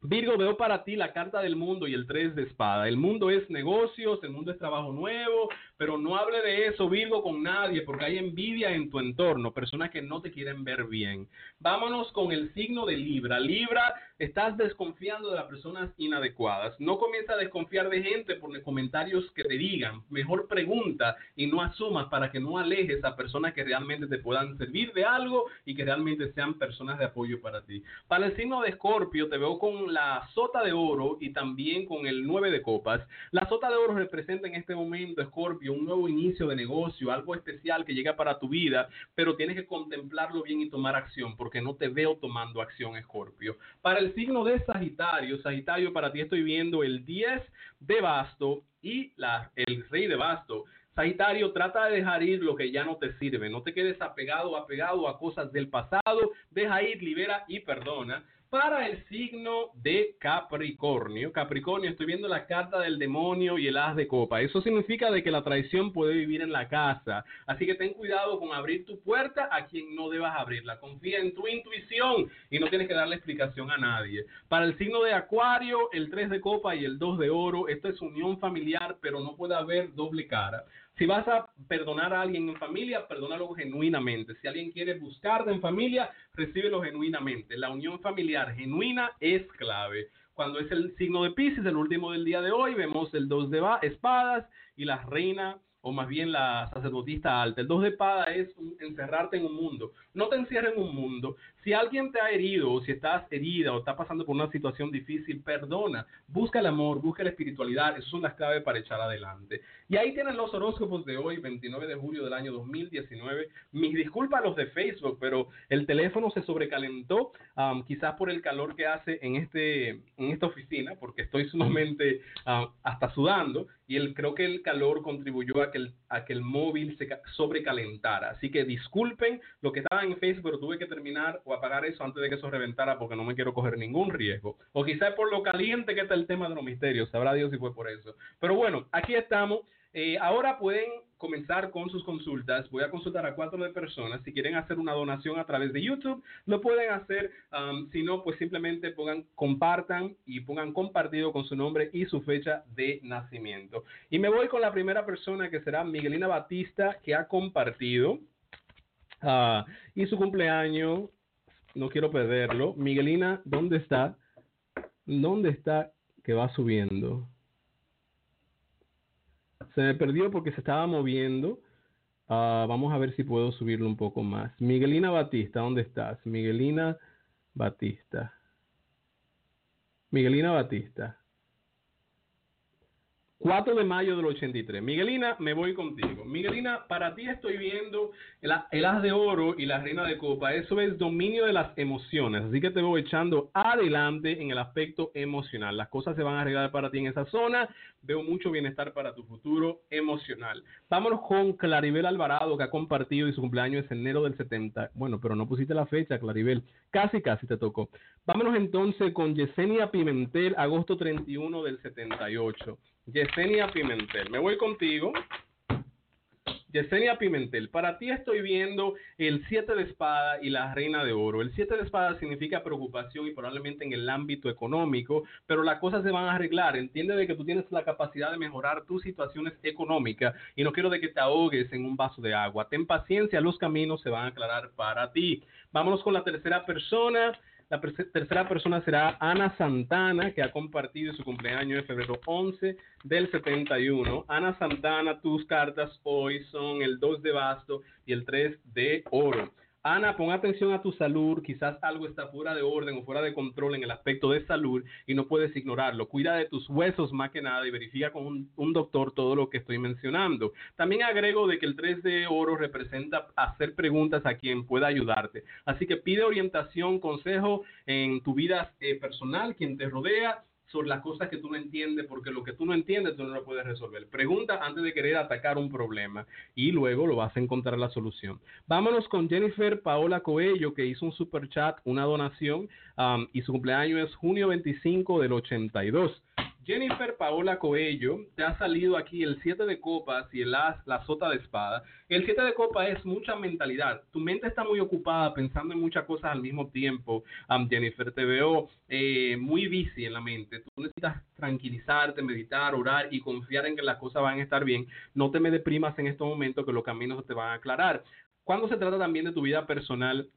Virgo, veo para ti la carta del mundo y el tres de espada. El mundo es negocios, el mundo es trabajo nuevo, Pero no hable de eso, Virgo, con nadie, porque hay envidia en tu entorno, personas que no te quieren ver bien. Vámonos con el signo de Libra. Libra, estás desconfiando de las personas inadecuadas. No comienza a desconfiar de gente por los comentarios que te digan. Mejor pregunta y no asumas, para que no alejes a personas que realmente te puedan servir de algo y que realmente sean personas de apoyo para ti. Para el signo de Escorpio, te veo con la sota de oro y también con el nueve de copas. La sota de oro representa en este momento, Escorpio, un nuevo inicio de negocio, algo especial que llega para tu vida, pero tienes que contemplarlo bien y tomar acción, porque no te veo tomando acción, Escorpio. Para el signo de Sagitario, Sagitario, para ti estoy viendo el diez de basto y la, el rey de basto. Sagitario, trata de dejar ir lo que ya no te sirve. No te quedes apegado, apegado a cosas del pasado. Deja ir, libera y perdona. Para el signo de Capricornio, Capricornio, estoy viendo la carta del demonio y el as de copa. Eso significa de que la traición puede vivir en la casa. Así que ten cuidado con abrir tu puerta a quien no debas abrirla. Confía en tu intuición y no tienes que darle explicación a nadie. Para el signo de Acuario, el tres de copa y el dos de oro. Esto es unión familiar, pero no puede haber doble cara. Si vas a perdonar a alguien en familia, perdónalo genuinamente. Si alguien quiere buscarte en familia, recíbelo genuinamente. La unión familiar genuina es clave. Cuando es el signo de Piscis, el último del día de hoy, vemos el dos de espadas y la reina, o más bien la sacerdotisa alta. El dos de espada es encerrarte en un mundo. No te encierres en un mundo. Si alguien te ha herido, o si estás herida, o estás pasando por una situación difícil, perdona. Busca el amor, busca la espiritualidad. Esas son las claves para echar adelante. Y ahí tienen los horóscopos de hoy, veintinueve de julio del año dos mil diecinueve. Mis disculpas a los de Facebook, pero el teléfono se sobrecalentó, um, quizás por el calor que hace en, este, en esta oficina, porque estoy sumamente uh, hasta sudando, y el, creo que el calor contribuyó a que el, a que el móvil se sobrecalentara. Así que disculpen lo que estaba en Facebook, pero tuve que terminar o apagar eso antes de que eso reventara, porque no me quiero coger ningún riesgo. O quizás por lo caliente que está el tema de los misterios, sabrá Dios si fue por eso. Pero bueno, aquí estamos. Eh, ahora pueden comenzar con sus consultas. Voy a consultar a cuatro de personas. Si quieren hacer una donación a través de YouTube, lo pueden hacer. Um, si no, pues simplemente pongan, compartan y pongan compartido con su nombre y su fecha de nacimiento. Y me voy con la primera persona, que será Miguelina Batista, que ha compartido uh, y su cumpleaños. No quiero perderlo. Miguelina, ¿dónde está? ¿Dónde está que va subiendo? Se me perdió porque se estaba moviendo. Uh, vamos a ver si puedo subirlo un poco más. Miguelina Batista, ¿dónde estás? Miguelina Batista. Miguelina Batista. cuatro de mayo del ochenta y tres. Miguelina, me voy contigo. Miguelina, para ti estoy viendo el, el as de oro y la reina de copa. Eso es dominio de las emociones. Así que te voy echando adelante en el aspecto emocional. Las cosas se van a arreglar para ti en esa zona. Veo mucho bienestar para tu futuro emocional. Vámonos con Claribel Alvarado, que ha compartido, y su cumpleaños es enero del setenta. Bueno, pero no pusiste la fecha, Claribel. Casi, casi te tocó. Vámonos entonces con Yesenia Pimentel, agosto treinta y uno del setenta y ocho. Yesenia Pimentel, me voy contigo. Yesenia Pimentel, para ti estoy viendo el siete de espada y la reina de oro. El siete de espada significa preocupación, y probablemente en el ámbito económico, pero las cosas se van a arreglar. Entiende de que tú tienes la capacidad de mejorar tus situaciones económicas, y no quiero de que te ahogues en un vaso de agua. Ten paciencia, los caminos se van a aclarar para ti. Vámonos con la tercera persona. La tercera persona será Ana Santana, que ha compartido su cumpleaños de febrero once del setenta y uno. Ana Santana, tus cartas hoy son el dos de basto y el tres de oro. Ana, pon atención a tu salud. Quizás algo está fuera de orden o fuera de control en el aspecto de salud y no puedes ignorarlo. Cuida de tus huesos más que nada y verifica con un, un doctor todo lo que estoy mencionando. También agrego de que el tres de oro representa hacer preguntas a quien pueda ayudarte. Así que pide orientación, consejo en tu vida eh, personal, quien te rodea, sobre las cosas que tú no entiendes, porque lo que tú no entiendes, tú no lo puedes resolver. Pregunta antes de querer atacar un problema, y luego lo vas a encontrar la solución. Vámonos con Jennifer Paola Coello, que hizo un super chat, una donación, um, y su cumpleaños es junio veinticinco del ochenta y dos. Jennifer Paola Coello, te ha salido aquí el siete de copas y el as, la sota de espada. El siete de copas es mucha mentalidad. Tu mente está muy ocupada pensando en muchas cosas al mismo tiempo. Um, Jennifer, te veo eh, muy busy en la mente. Tú necesitas tranquilizarte, meditar, orar y confiar en que las cosas van a estar bien. No te me deprimas en estos momentos, que los caminos te van a aclarar. Cuando se trata también de tu vida personal,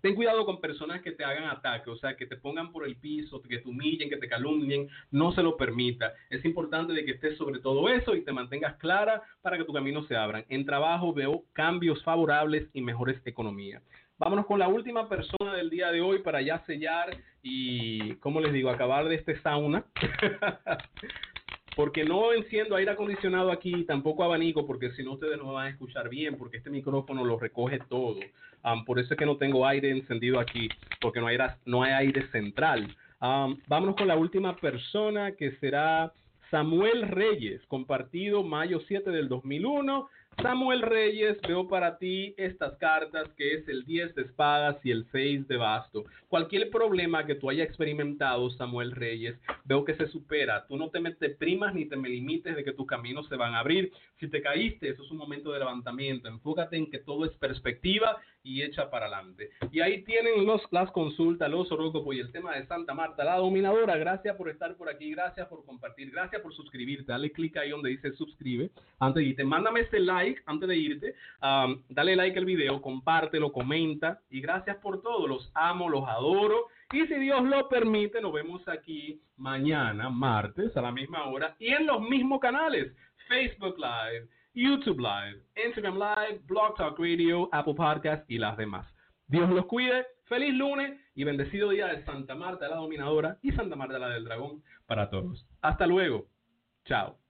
ten cuidado con personas que te hagan ataque, o sea, que te pongan por el piso, que te humillen, que te calumnien. No se lo permita. Es importante de que estés sobre todo eso y te mantengas clara para que tu camino se abran. En trabajo veo cambios favorables y mejores economía. Vámonos con la última persona del día de hoy para ya sellar y, como les digo, acabar de este sauna. Porque no enciendo aire acondicionado aquí, tampoco abanico, porque si no ustedes no me van a escuchar bien, porque este micrófono lo recoge todo. Um, por eso es que no tengo aire encendido aquí, porque no hay, no hay aire central. Um, vámonos con la última persona, que será Samuel Reyes, compartido mayo siete del dos mil uno. Samuel Reyes, veo para ti estas cartas, que es el diez de espadas y el seis de basto. Cualquier problema que tú hayas experimentado, Samuel Reyes, veo que se supera. Tú no te deprimas ni te me limites de que tus caminos se van a abrir. Si te caíste, eso es un momento de levantamiento. Enfócate en que todo es perspectiva y echa para adelante. Y ahí tienen los, las consultas, los horóscopos y el tema de Santa Marta, la dominadora. Gracias por estar por aquí, gracias por compartir, gracias por suscribirte. Dale clic ahí donde dice suscribe. Antes de irte, mándame este like. Antes de irte, um, dale like al video, compártelo, comenta y gracias por todo. Los amo, los adoro y si Dios lo permite, nos vemos aquí mañana, martes, a la misma hora y en los mismos canales: Facebook Live, YouTube Live, Instagram Live, Blog Talk Radio, Apple Podcast y las demás. Dios los cuide, feliz lunes y bendecido día de Santa Marta la Dominadora y Santa Marta la del Dragón para todos. Hasta luego, chao.